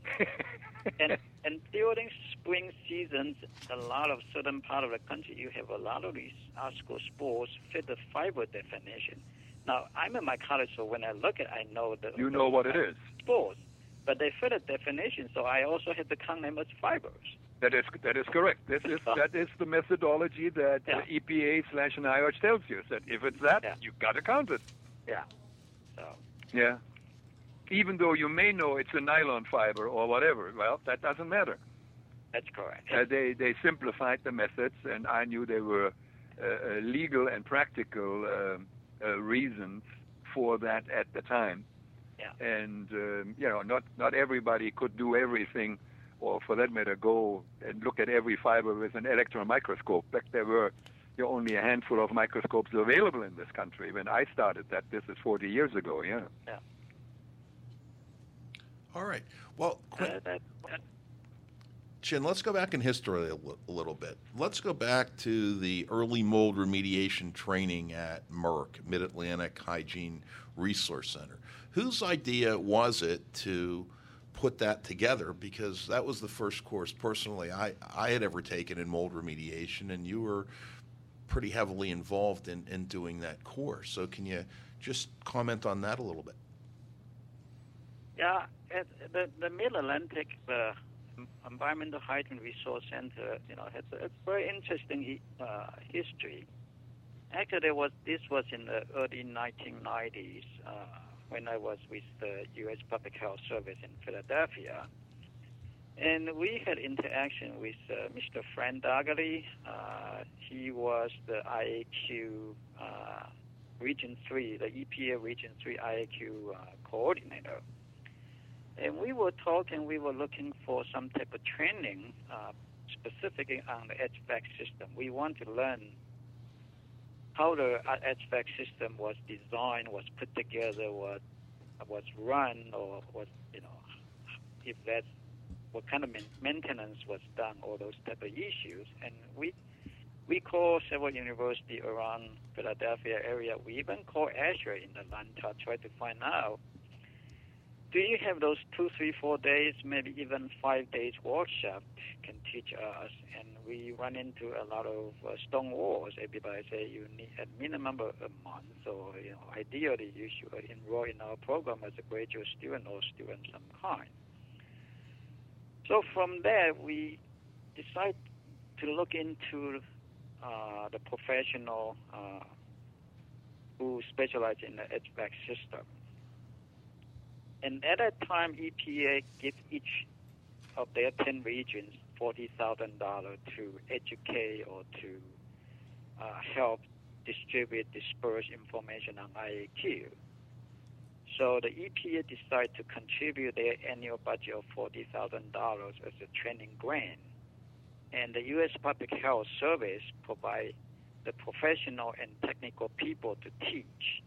and and during spring seasons, a lot of certain part of the country, you have a lot of these article spores fit the fiber definition. Now, I'm in my college, so when I look at it, I know that you know what it is. Spores, but they fit a definition, so I also have to count them as fibers. That is that is correct. This is that is the methodology that yeah. the E P A slash NIOSH tells you. That if it's that, yeah. you've got to count it. Yeah. So. Yeah. Even though you may know it's a nylon fiber or whatever, well, that doesn't matter. That's correct. Uh, they they simplified the methods, and I knew they were uh, legal and practical uh, uh, reasons for that at the time. Yeah. And um, you know, not not everybody could do everything. Or for that matter, go and look at every fiber with an electron microscope. Back there were you know, only a handful of microscopes available in this country when I started that. This is forty years ago, yeah. Yeah. All right. Well, Quinn, Chin, let's go back in history a, l- a little bit. Let's go back to the early mold remediation training at Merck, Mid-Atlantic Hygiene Resource Center. Whose idea was it to put that together, because that was the first course personally I, I had ever taken in mold remediation, and you were pretty heavily involved in, in doing that course. So can you just comment on that a little bit? Yeah, at the, the Mid-Atlantic uh, Environmental Hygiene Resource Center, you know, has a, a very interesting uh, history. Actually, it was this was in the early nineteen nineties. Uh, when I was with the U S Public Health Service in Philadelphia. And we had interaction with uh, Mister Frank Dougherty. Uh, he was the I A Q uh, Region three, the E P A Region three I A Q uh, coordinator. And we were talking, we were looking for some type of training uh, specifically on the H V A C system. We want to learn how the H V A C system was designed, was put together, was was run, or was you know if that's what kind of maintenance was done, all those type of issues. And we we call several universities around Philadelphia area. We even call ASHRAE in Atlanta, try to find out, do you have those two, three, four days, maybe even five days workshop can teach us? And we run into a lot of uh, stone walls. Everybody say you need a minimum of a month. So, you know, ideally you should enroll in our program as a graduate student or student of some kind. So from there, we decide to look into uh, the professional uh, who specialize in the H V A C system. And at that time, E P A gave each of their ten regions forty thousand dollars to educate or to uh, help distribute, disperse information on I A Q. So the E P A decided to contribute their annual budget of forty thousand dollars as a training grant. And the U S Public Health Service provides the professional and technical people to teach,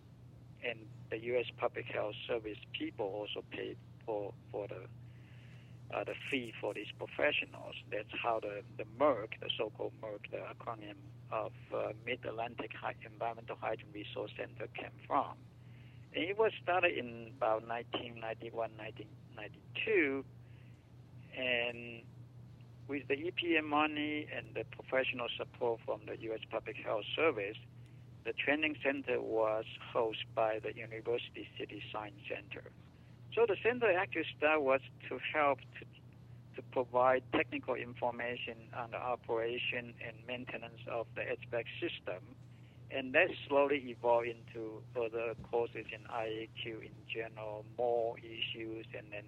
and the U S Public Health Service people also paid for, for the uh, the fee for these professionals. That's how the, the Merck, the so-called Merck, the acronym of uh, Mid-Atlantic Hi- Environmental Hygiene Resource Center came from. And it was started in about nineteen ninety-one, nineteen ninety-two, and with the E P A money and the professional support from the U S Public Health Service, the training center was hosted by the University City Science Center. So the center actually started was to help to, to provide technical information on the operation and maintenance of the H V A C system, and that slowly evolved into other courses in I A Q in general, more issues and then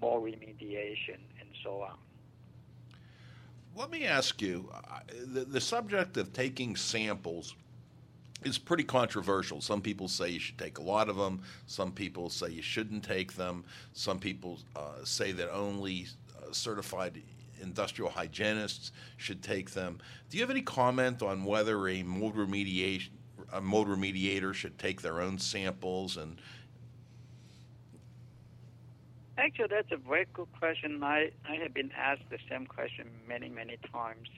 more remediation and so on. Let me ask you, the, the subject of taking samples is pretty controversial. Some people say you should take a lot of them. Some people say you shouldn't take them. Some people uh, say that only uh, certified industrial hygienists should take them. Do you have any comment on whether a mold remediation, a mold remediator should take their own samples? And actually, that's a very good question. I, I have been asked the same question many, many times,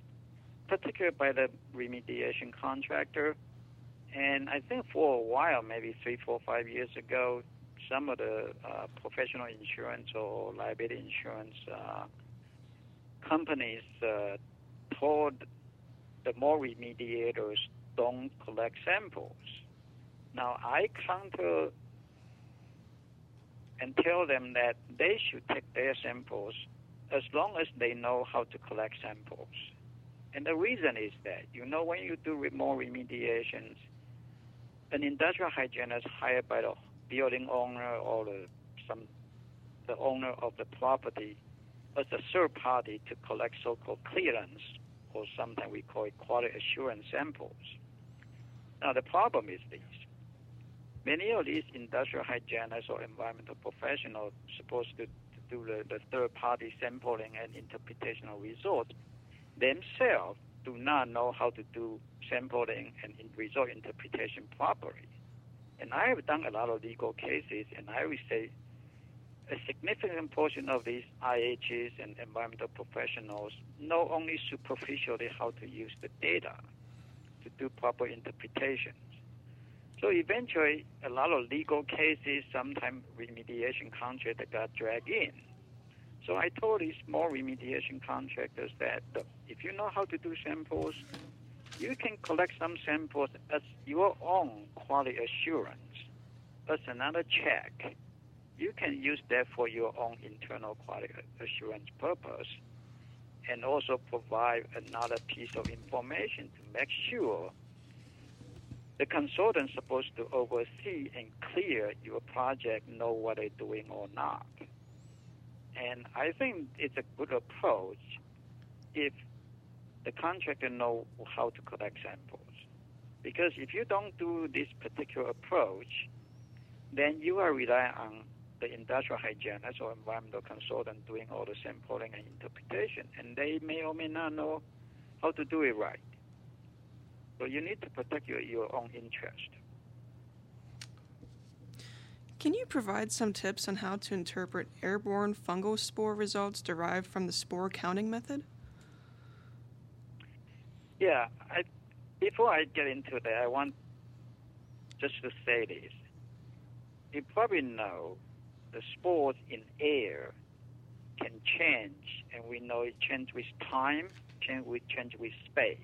particularly by the remediation contractor. And I think for a while, maybe three, four, five years ago, some of the uh, professional insurance or liability insurance uh, companies uh, told the more remediators don't collect samples. Now, I counter and tell them that they should take their samples as long as they know how to collect samples. And the reason is that, you know, when you do more remediations, an industrial hygienist hired by the building owner or the, some, the owner of the property as a third party to collect so-called clearance, or sometimes we call it quality assurance samples. Now, the problem is this. Many of these industrial hygienists or environmental professionals are supposed to, to do the, the third-party sampling and interpretational results themselves do not know how to do sampling and result interpretation properly. And I have done a lot of legal cases, and I would say a significant portion of these I Hs and environmental professionals know only superficially how to use the data to do proper interpretations. So eventually, a lot of legal cases, sometimes remediation contractors got dragged in. So I told these small remediation contractors that, look, if you know how to do samples, you can collect some samples as your own quality assurance. As another check, you can use that for your own internal quality assurance purpose and also provide another piece of information to make sure the consultant's supposed to oversee and clear your project, know what they're doing or not. And I think it's a good approach if the contractor knows how to collect samples. Because if you don't do this particular approach, then you are relying on the industrial hygienist or environmental consultant doing all the sampling and interpretation, and they may or may not know how to do it right. So you need to protect your, your own interest. Can you provide some tips on how to interpret airborne fungal spore results derived from the spore counting method? Yeah, I, before I get into that, I want just to say this. You probably know the spores in air can change, and we know it changes with time, change with change with space.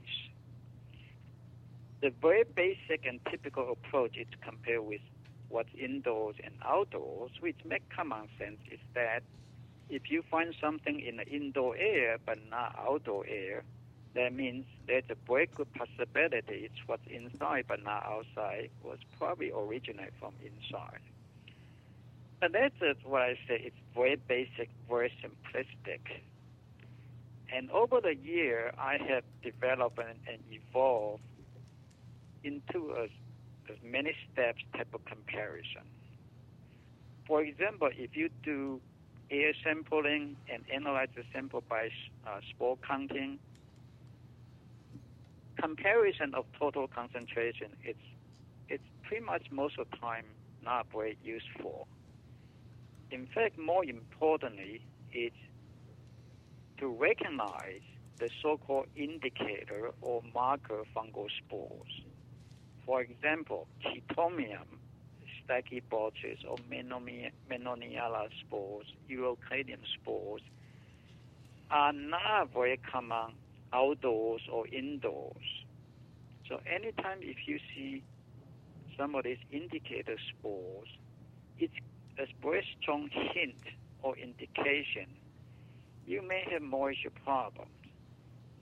The very basic and typical approach is to compare with what's indoors and outdoors, which makes common sense, is that if you find something in the indoor air but not outdoor air, that means there's a very good possibility it's what's inside but not outside was probably originate from inside. But that's what I say, it's very basic, very simplistic. And over the year, I have developed and, and evolved into a There's many steps type of comparison. For example, if you do air sampling and analyze the sample by uh, spore counting, comparison of total concentration, it's, it's pretty much most of the time not very useful. In fact, more importantly, it's to recognize the so-called indicator or marker fungal spores. For example, Chaetomium, Stachybotrys or Memnoniella spores, Eurocladium spores are not very common outdoors or indoors. So anytime if you see some of these indicator spores, it's a very strong hint or indication you may have moisture problems.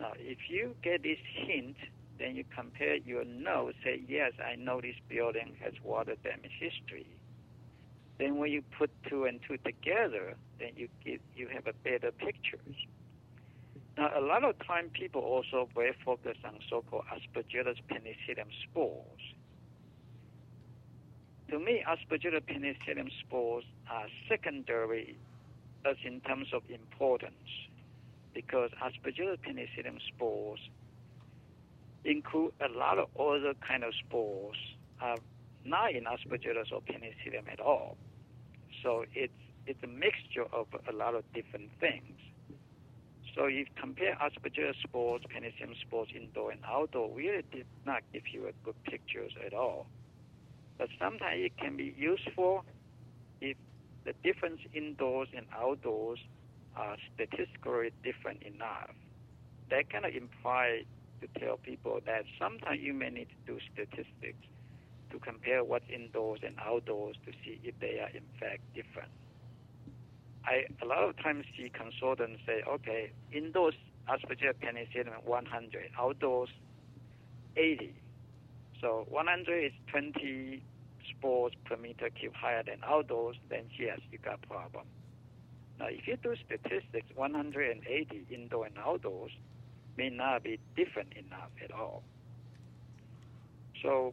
Now, if you get this hint, then you compare your nose, say, yes, I know this building has water damage history. Then when you put two and two together, then you get, you have a better picture. Now, a lot of time people also very focused on so-called Aspergillus penicillium spores. To me, Aspergillus penicillium spores are secondary as in terms of importance, because Aspergillus penicillium spores include a lot of other kind of spores are not in Aspergillus or Penicillium at all. So it's, it's a mixture of a lot of different things. So if you compare Aspergillus spores, Penicillium spores, indoor and outdoor, really did not give you a good pictures at all. But sometimes it can be useful if the difference indoors and outdoors are statistically different enough. That kind of implies to tell people that sometimes you may need to do statistics to compare what's indoors and outdoors to see if they are in fact different. I a lot of times see consultants say, okay, indoors Aspergillus penicillium one hundred, outdoors eighty. So one hundred is twenty spores per meter cube higher than outdoors, then yes, you got a problem. Now, if you do statistics, one hundred eighty indoor and outdoors may not be different enough at all. So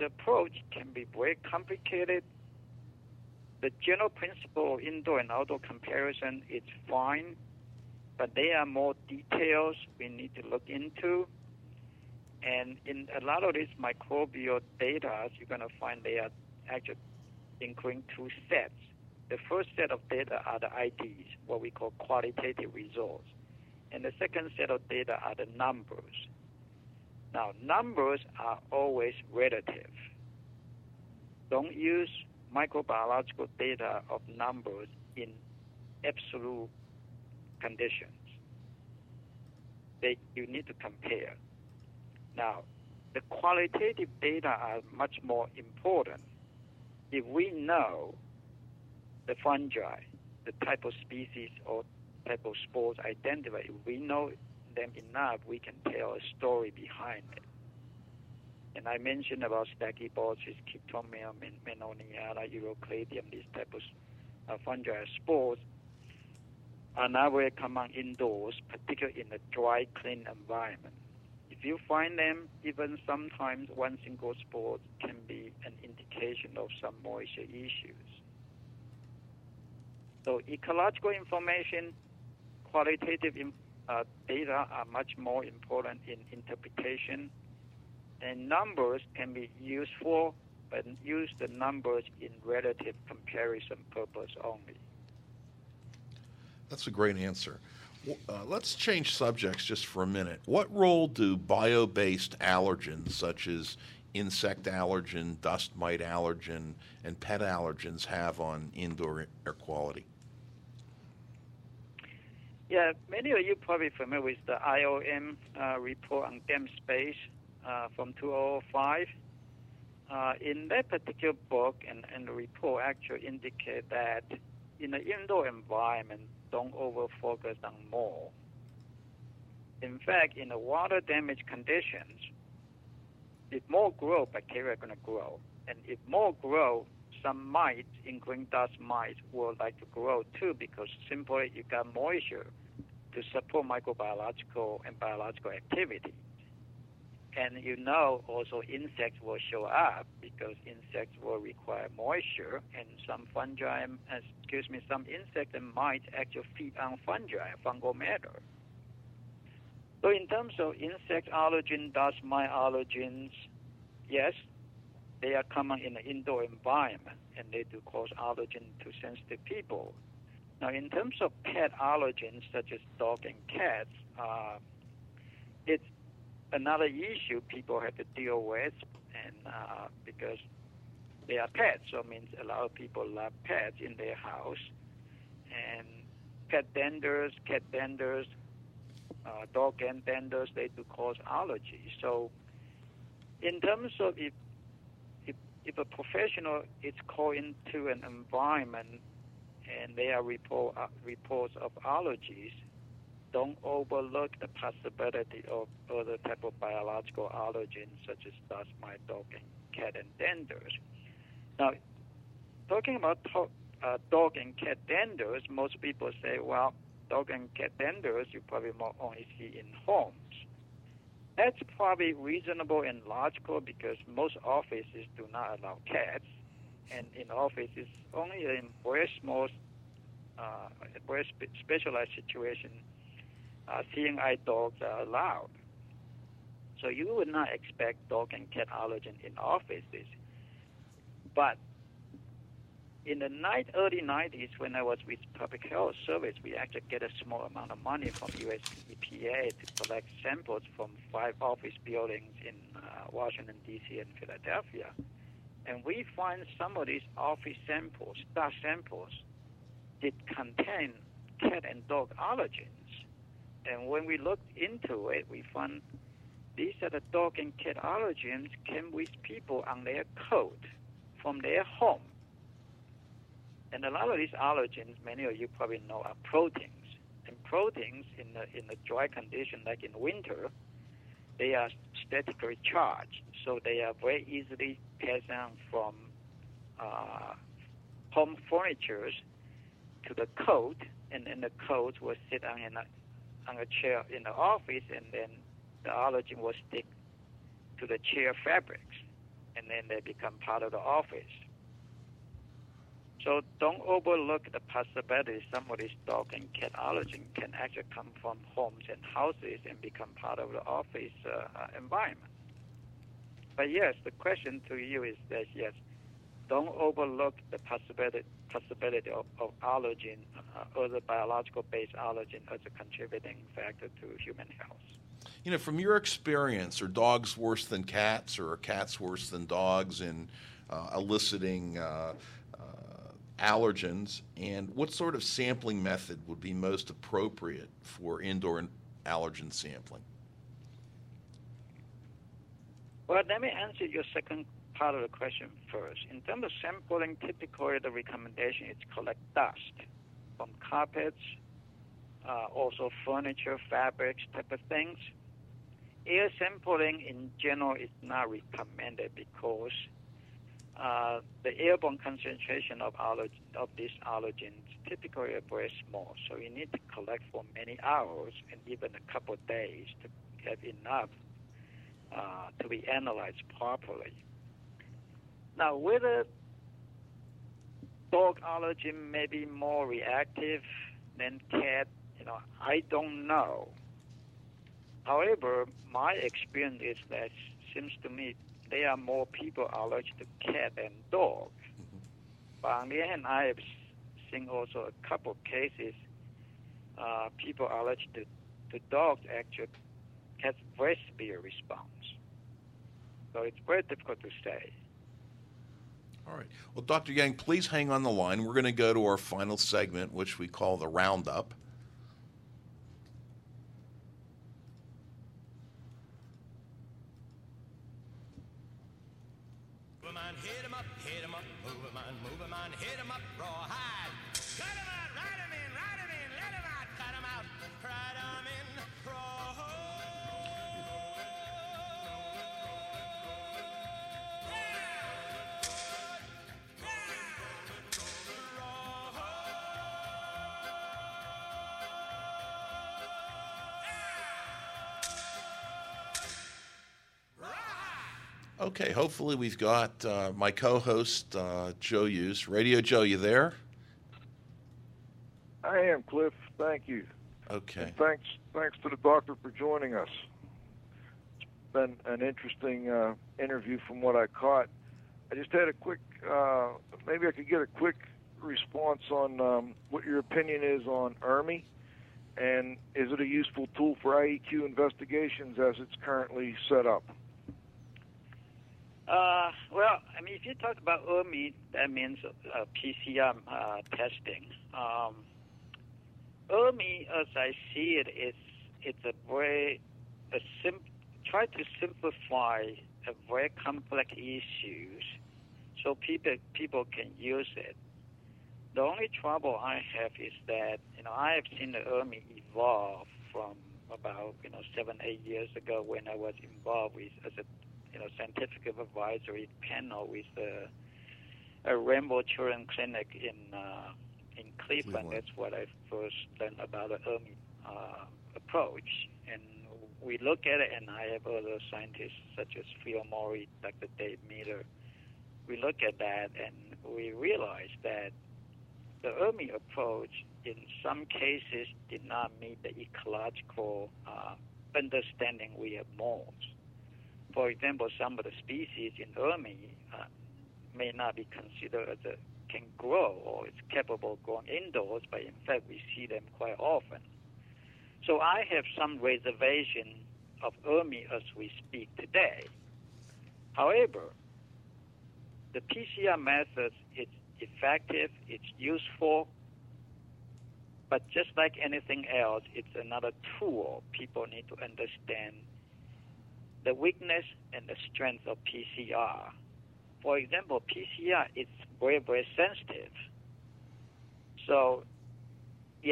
the approach can be very complicated. The general principle of indoor and outdoor comparison is fine, but there are more details we need to look into. And in a lot of these microbial data, you're going to find they are actually including two sets. The first set of data are the I Ds, what we call qualitative results. And the second set of data are the numbers. Now, numbers are always relative. Don't use microbiological data of numbers in absolute conditions. They, you need to compare. Now, the qualitative data are much more important. If we know the fungi, the type of species or type of spores identified, if we know them enough, we can tell a story behind it. And I mentioned about Stachybotrys, Chaetomium, Memnoniella, Eurocladium, these type of uh, fungi spores are not very common indoors, particularly in a dry, clean environment. If you find them, even sometimes one single spore can be an indication of some moisture issues. So ecological information, qualitative uh, data are much more important in interpretation, and numbers can be useful but use the numbers in relative comparison purpose only. That's a great answer. Uh, let's change subjects just for a minute. What role do bio-based allergens, such as insect allergen, dust mite allergen, and pet allergens, have on indoor air quality? Yeah, many of you probably familiar with the I O M uh, report on damp space uh, from two thousand five. Uh, in that particular book and, and the report actually indicate that in the indoor environment, don't over-focus on mold. In fact, in the water damage conditions, if mold grow, bacteria are going to grow. And if mold grow, some mites, including dust mites, will like to grow too, because simply you got moisture to support microbiological and biological activity. And you know also insects will show up because insects will require moisture, and some fungi, excuse me, some insects and mites actually feed on fungi, fungal matter. So in terms of insect allergen, dust mite allergens, yes, they are common in the indoor environment, and they do cause allergen to sensitive people. Now, in terms of pet allergens, such as dog and cats, uh, it's another issue people have to deal with, and uh, because they are pets, so it means a lot of people love pets in their house. And pet danders, cat danders, uh, dog and danders, they do cause allergies. So in terms of if If a professional is called into an environment and there are report, uh, reports of allergies, don't overlook the possibility of other type of biological allergens such as dust mite, dog, and cat and danders. Now, talking about to- uh, dog and cat danders, most people say, well, dog and cat danders you probably more only see in homes. That's probably reasonable and logical because most offices do not allow cats, and in offices only in very small, uh, very specialized situation, uh, seeing eye dogs are allowed. So you would not expect dog and cat allergen in offices. But in the night, early nineties, when I was with Public Health Service, we actually get a small amount of money from U S E P A to collect samples from five office buildings in uh, Washington, D C and Philadelphia. And we find some of these office samples, dust samples, did contain cat and dog allergens. And when we looked into it, we found these are the dog and cat allergens came with people on their coat from their home. And a lot of these allergens, many of you probably know, are proteins. And proteins, in the in the dry condition, like in winter, they are statically charged, so they are very easily passed on from uh, home furniture to the coat, and then the coat will sit on a on a chair in the office, and then the allergen will stick to the chair fabrics, and then they become part of the office. So don't overlook the possibility some of these dog and cat allergen can actually come from homes and houses and become part of the office uh, environment. But yes, the question to you is that, yes, don't overlook the possibility, possibility of, of allergen, uh, other biological-based allergen as a contributing factor to human health. You know, from your experience, are dogs worse than cats, or are cats worse than dogs in uh, eliciting uh, uh, allergens, and what sort of sampling method would be most appropriate for indoor allergen sampling? Well, let me answer your second part of the question first. In terms of sampling, typically the recommendation is collect dust from carpets, uh, also furniture, fabrics, type of things. Air sampling in general is not recommended because Uh, the airborne concentration of allergen, of these allergens typically are very small, so you need to collect for many hours and even a couple of days to have enough uh, to be analyzed properly. Now, whether dog allergen may be more reactive than cat, you know, I don't know. However, my experience is that it seems to me there are more people allergic to cat and dog. But on the other hand, I have seen also a couple of cases, uh, people allergic to, to dogs actually has very severe response. So it's very difficult to say. All right. Well, Doctor Yang, please hang on the line. We're going to go to our final segment, which we call the Roundup. Move 'em on, hit 'em up, hit 'em up, move 'em on, move 'em on, hit 'em up, raw hide. Cut 'em out, ride 'em in, ride 'em in, let 'em out, cut 'em out, ride 'em in, raw hide. Okay, hopefully we've got uh, my co-host, uh, Joe Hughes. Radio Joe, you there? I am, Cliff. Thank you. Okay. And thanks Thanks to the doctor for joining us. It's been an interesting uh, interview from what I caught. I just had a quick, uh, maybe I could get a quick response on um, what your opinion is on ERMI, and is it a useful tool for I A Q investigations as it's currently set up? Uh, well, I mean, if you talk about ERMI, that means uh, P C R uh, testing. Um, ERMI, as I see it, it's it's a way a sim- try to simplify a very complex issues, so people people can use it. The only trouble I have is that you know I have seen the ERMI evolve from about you know seven eight years ago when I was involved with as a You know, scientific advisory panel with uh, a Rainbow Children's Clinic in uh, in Cleveland. Cleveland. That's what I first learned about the ERMI uh, approach. And we look at it, and I have other scientists such as Phil Morey, Doctor Dave Miller. We look at that, and we realize that the ERMI approach, in some cases, did not meet the ecological uh, understanding we have more. For example, some of the species in ERMI uh, may not be considered as a, can grow or is capable of growing indoors, but in fact we see them quite often. So I have some reservation of ERMI as we speak today. However, the P C R method is effective, it's useful, but just like anything else, it's another tool people need to understand the weakness and the strength of P C R. For example, P C R is very, very sensitive. So,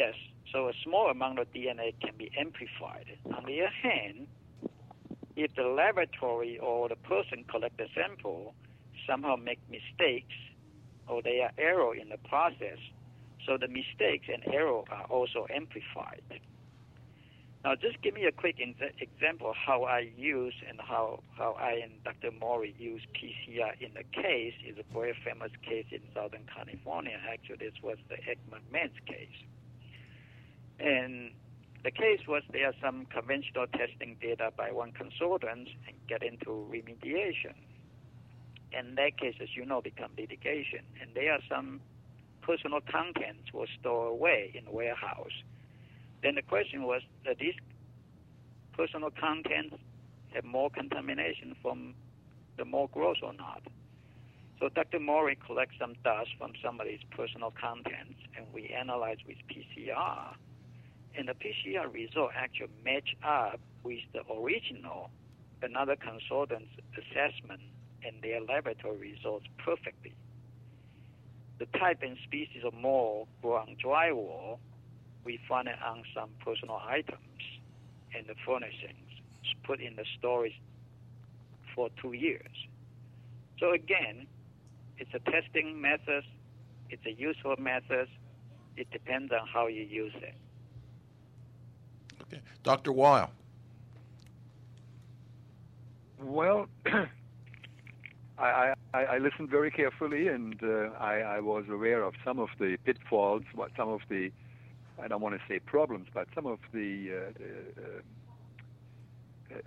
yes, so a small amount of D N A can be amplified. On the other hand, if the laboratory or the person collect the sample somehow make mistakes or they are error in the process, so the mistakes and error are also amplified. Now, just give me a quick in- example of how I use and how, how I and Doctor Morey use P C R in the case. It's a very famous case in Southern California. Actually, this was the Ekman Men's case. And the case was there are some conventional testing data by one consultant and get into remediation. And that case, as you know, become litigation. And there are some personal contents were stored away in a warehouse. Then the question was, that these personal contents have more contamination from the mold growth or not? So Doctor Morey collects some dust from somebody's personal contents, and we analyze with P C R. And the P C R result actually match up with the original, another consultant's assessment and their laboratory results perfectly. The type and species of mold grow on drywall, we found it on some personal items and the furnishings put in the storage for two years. So again, it's a testing method, it's a useful method, it depends on how you use it. Okay. Doctor Weil. Well, I, I, I listened very carefully and uh, I, I was aware of some of the pitfalls, what some of the I don't want to say problems, but some of the uh, uh,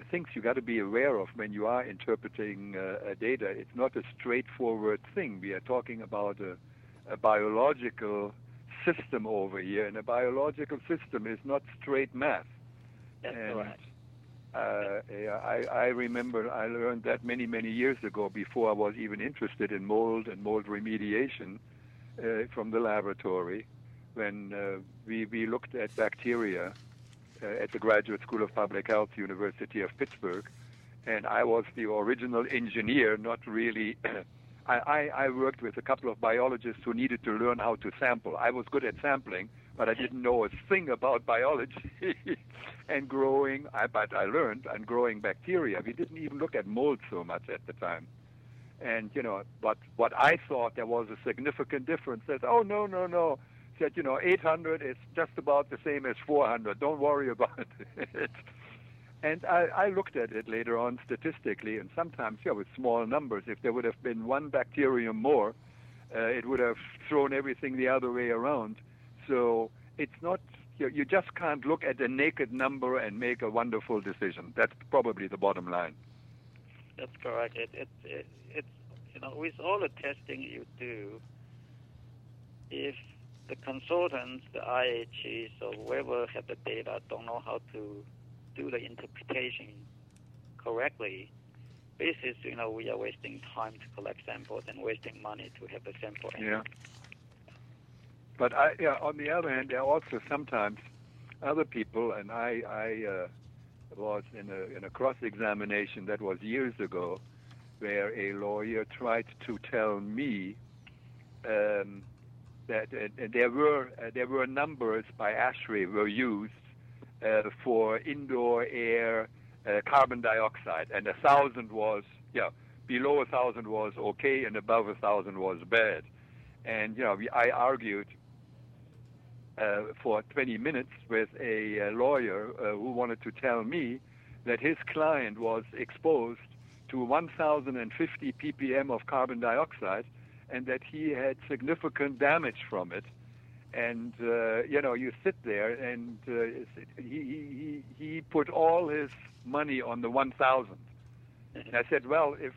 things you got to be aware of when you are interpreting uh, data. It's not a straightforward thing. We are talking about a, a biological system over here, and a biological system is not straight math. That's and, correct. Uh, I, I remember I learned that many, many years ago before I was even interested in mold and mold remediation uh, from the laboratory when uh, we, we looked at bacteria uh, at the Graduate School of Public Health, University of Pittsburgh, and I was the original engineer, not really. I, I, I worked with a couple of biologists who needed to learn how to sample. I was good at sampling, but I didn't know a thing about biology and growing, I, but I learned, and growing bacteria. We didn't even look at mold so much at the time. And, you know, but what I thought there was a significant difference says, oh, no, no, no. Said, you know, eight hundred is just about the same as four hundred. Don't worry about it. And I, I looked at it later on statistically, and sometimes, yeah, with small numbers, if there would have been one bacterium more, uh, it would have thrown everything the other way around. So it's not, you just can't look at a naked number and make a wonderful decision. That's probably the bottom line. That's correct. It, it, it, it's, you know, with all the testing you do, if the consultants, the I H Es, or whoever have the data don't know how to do the interpretation correctly, this is, you know, we are wasting time to collect samples and wasting money to have the sample. Yeah. But I, yeah, on the other hand, there are also sometimes other people, and I, I uh, was in a, in a cross-examination that was years ago, where a lawyer tried to tell me um, that uh, there were uh, there were numbers by ASHRAE were used uh, for indoor air uh, carbon dioxide, and a thousand was yeah below a thousand was okay, and above a thousand was bad, and you know we, I argued. Uh, for twenty minutes with a uh, lawyer uh, who wanted to tell me that his client was exposed to one thousand fifty p p m of carbon dioxide and that he had significant damage from it. And, uh, you know, you sit there and uh, he, he, he put all his money on the one thousand. And I said, well, if,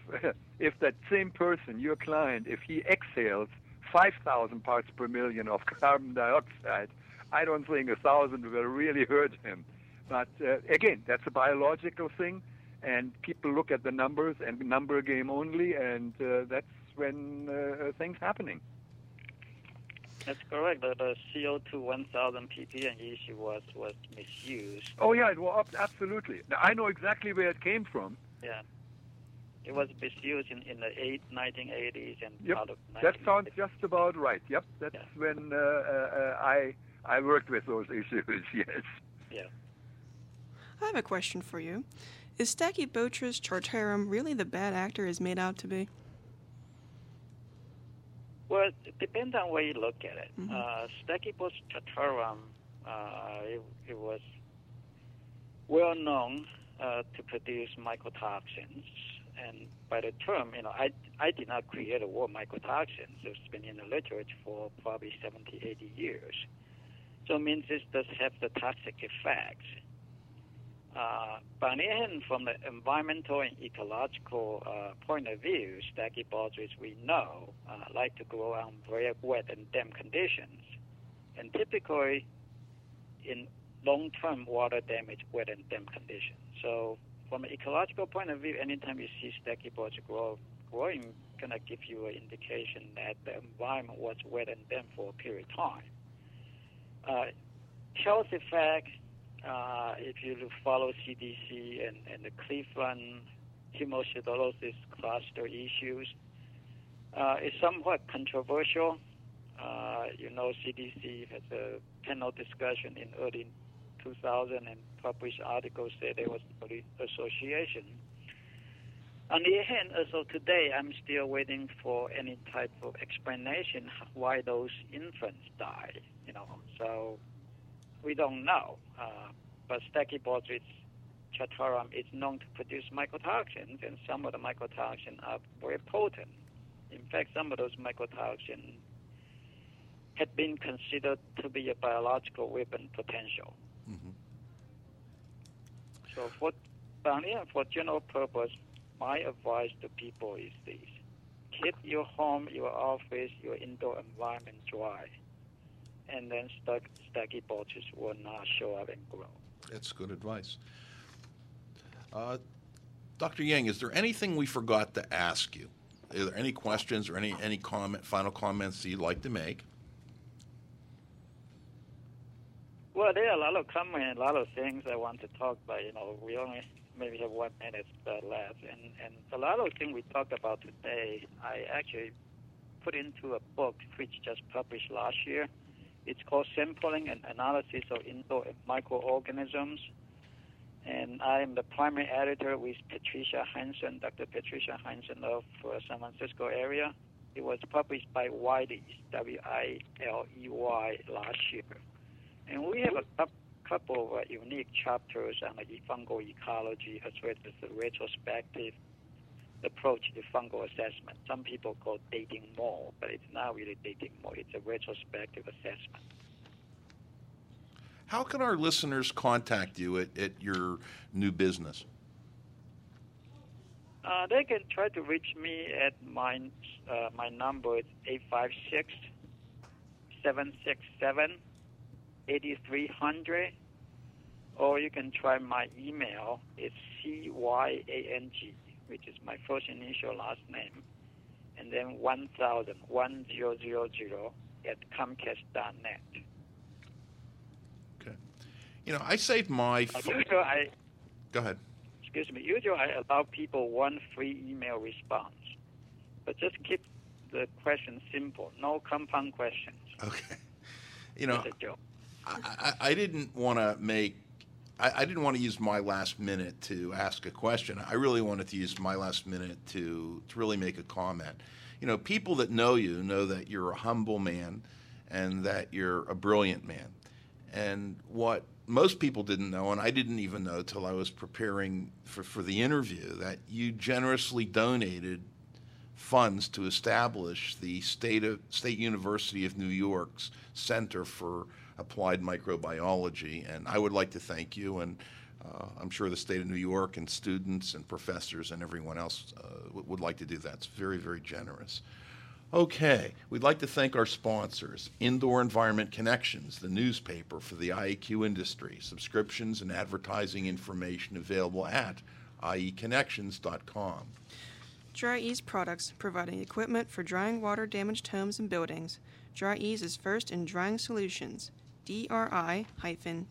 if that same person, your client, if he exhales five thousand parts per million of carbon dioxide, I don't think a thousand will really hurt him. But uh, again, that's a biological thing, and people look at the numbers and number game only, and uh, that's when uh, things happening. That's correct. The, the C O two one thousand p p m issue was, was misused. Oh, yeah, it was, absolutely. Now, I know exactly where it came from. Yeah. It was misused in, in the nineteen eighties and yep. part of nineteen eighties. That sounds just about right. Yep, that's yeah. when uh, uh, I I worked with those issues. Yes. Yeah. I have a question for you. Is Stachybotrys chartarum really the bad actor is made out to be? Well, it depends on where you look at it. Mm-hmm. Uh, Stachybotrys chartarum, uh, it, it was well known uh, to produce mycotoxins. And by the term, you know, I, I did not create a word mycotoxins. It's been in the literature for probably seventy, eighty years. So it means this does have the toxic effects. Uh, but then from the environmental and ecological uh, point of view, Stachybotrys, we know, uh, like to grow on very wet and damp conditions. And typically in long-term water damage, wet and damp conditions. So from an ecological point of view, anytime you see Stachybotrys grow, growing, kind of give you an indication that the environment was wet and damp for a period of time. Uh, health effects, uh, if you follow C D C and, and the Cleveland hemocystis cluster issues, uh, it's somewhat controversial. Uh, you know, C D C has a panel discussion in early two thousand and published articles say there was no association. On the other hand, as of today, I'm still waiting for any type of explanation why those infants die. You know, so we don't know. Uh, but Stachybotrys chartarum is known to produce mycotoxins, and some of the mycotoxins are very potent. In fact, some of those mycotoxins had been considered to be a biological weapon potential. Mm-hmm. So for Down here, for general purpose, my advice to people is this. Keep your home, your office, your indoor environment dry, and then Stachybotrys will not show up and grow. That's good advice. Uh, Doctor Yang, is there anything we forgot to ask you? Are there any questions or any, any comment, final comments you'd like to make? Well, there are a lot of comments, a lot of things I want to talk about. You know, we only maybe have one minute left. And, and a lot of things we talked about today, I actually put into a book which just published last year. It's called Sampling and Analysis of Indoor Microorganisms. And I am the primary editor with Patricia Hansen, Doctor Patricia Hansen of uh, San Francisco area. It was published by Wiley, W I L E Y, last year. And we have a couple of uh, unique chapters on the fungal ecology as well as the retrospective approach to fungal assessment. Some people call it dating more, but it's not really dating more. It's a retrospective assessment. How can our listeners contact you at, at your new business? Uh, they can try to reach me at my, uh, my number is eight five six, seven six seven, eight three zero zero, or you can try my email. It's C Y A N G, which is my first initial last name, and then one thousand, one thousand at comcast dot net. Okay. You know, I saved my... F- usually I, Go ahead. Excuse me. Usually I allow people one free email response, but just keep the question simple. No compound questions. Okay. You know, it's a joke. I, I, I didn't want to make... I, I didn't want to use my last minute to ask a question. I really wanted to use my last minute to, to really make a comment. You know, people that know you know that you're a humble man and that you're a brilliant man. And what most people didn't know, and I didn't even know till I was preparing for, for the interview, that you generously donated funds to establish the State of, State University of New York's Center for Applied Microbiology. And I would like to thank you, and uh, I'm sure the state of New York and students and professors and everyone else uh, w- would like to do that. It's very, very generous. Okay, we'd like to thank our sponsors, Indoor Environment Connections, the newspaper for the I A Q industry, subscriptions and advertising information available at i e connections dot com. Dri-Eaz Products, providing equipment for drying water-damaged homes and buildings. Dri-Eaz is first in drying solutions, D R I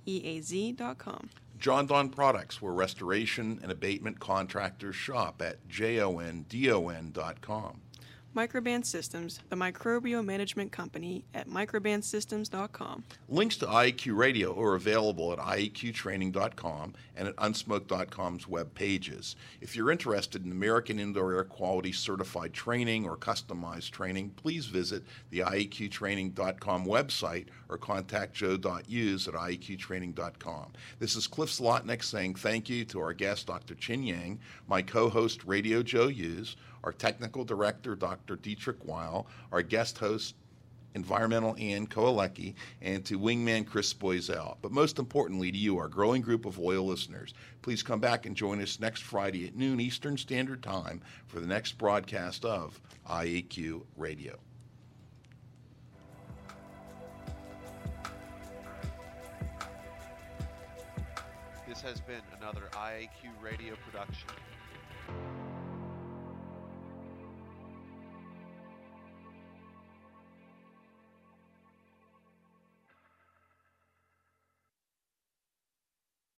E A Z dot com. Jon Don Products, where restoration and abatement contractors shop at J O N D O N dot com. Microband Systems, the microbial management company at microband systems dot com. Links to I A Q Radio are available at I A Q training dot com and at unsmoke dot com's web pages. If you're interested in American Indoor Air Quality Certified Training or customized training, please visit the I A Q training dot com website or contact joe dot hughes at I A Q training dot com. This is Cliff Zlotnick saying thank you to our guest, Doctor Chin Yang, my co-host, Radio Joe Hughes, our technical director, Doctor Dietrich Weil, our guest host, Environmental Anne Kohalecki, and to wingman Chris Boizel. But most importantly to you, our growing group of loyal listeners, please come back and join us next Friday at noon Eastern Standard Time for the next broadcast of I A Q Radio. This has been another I A Q Radio production.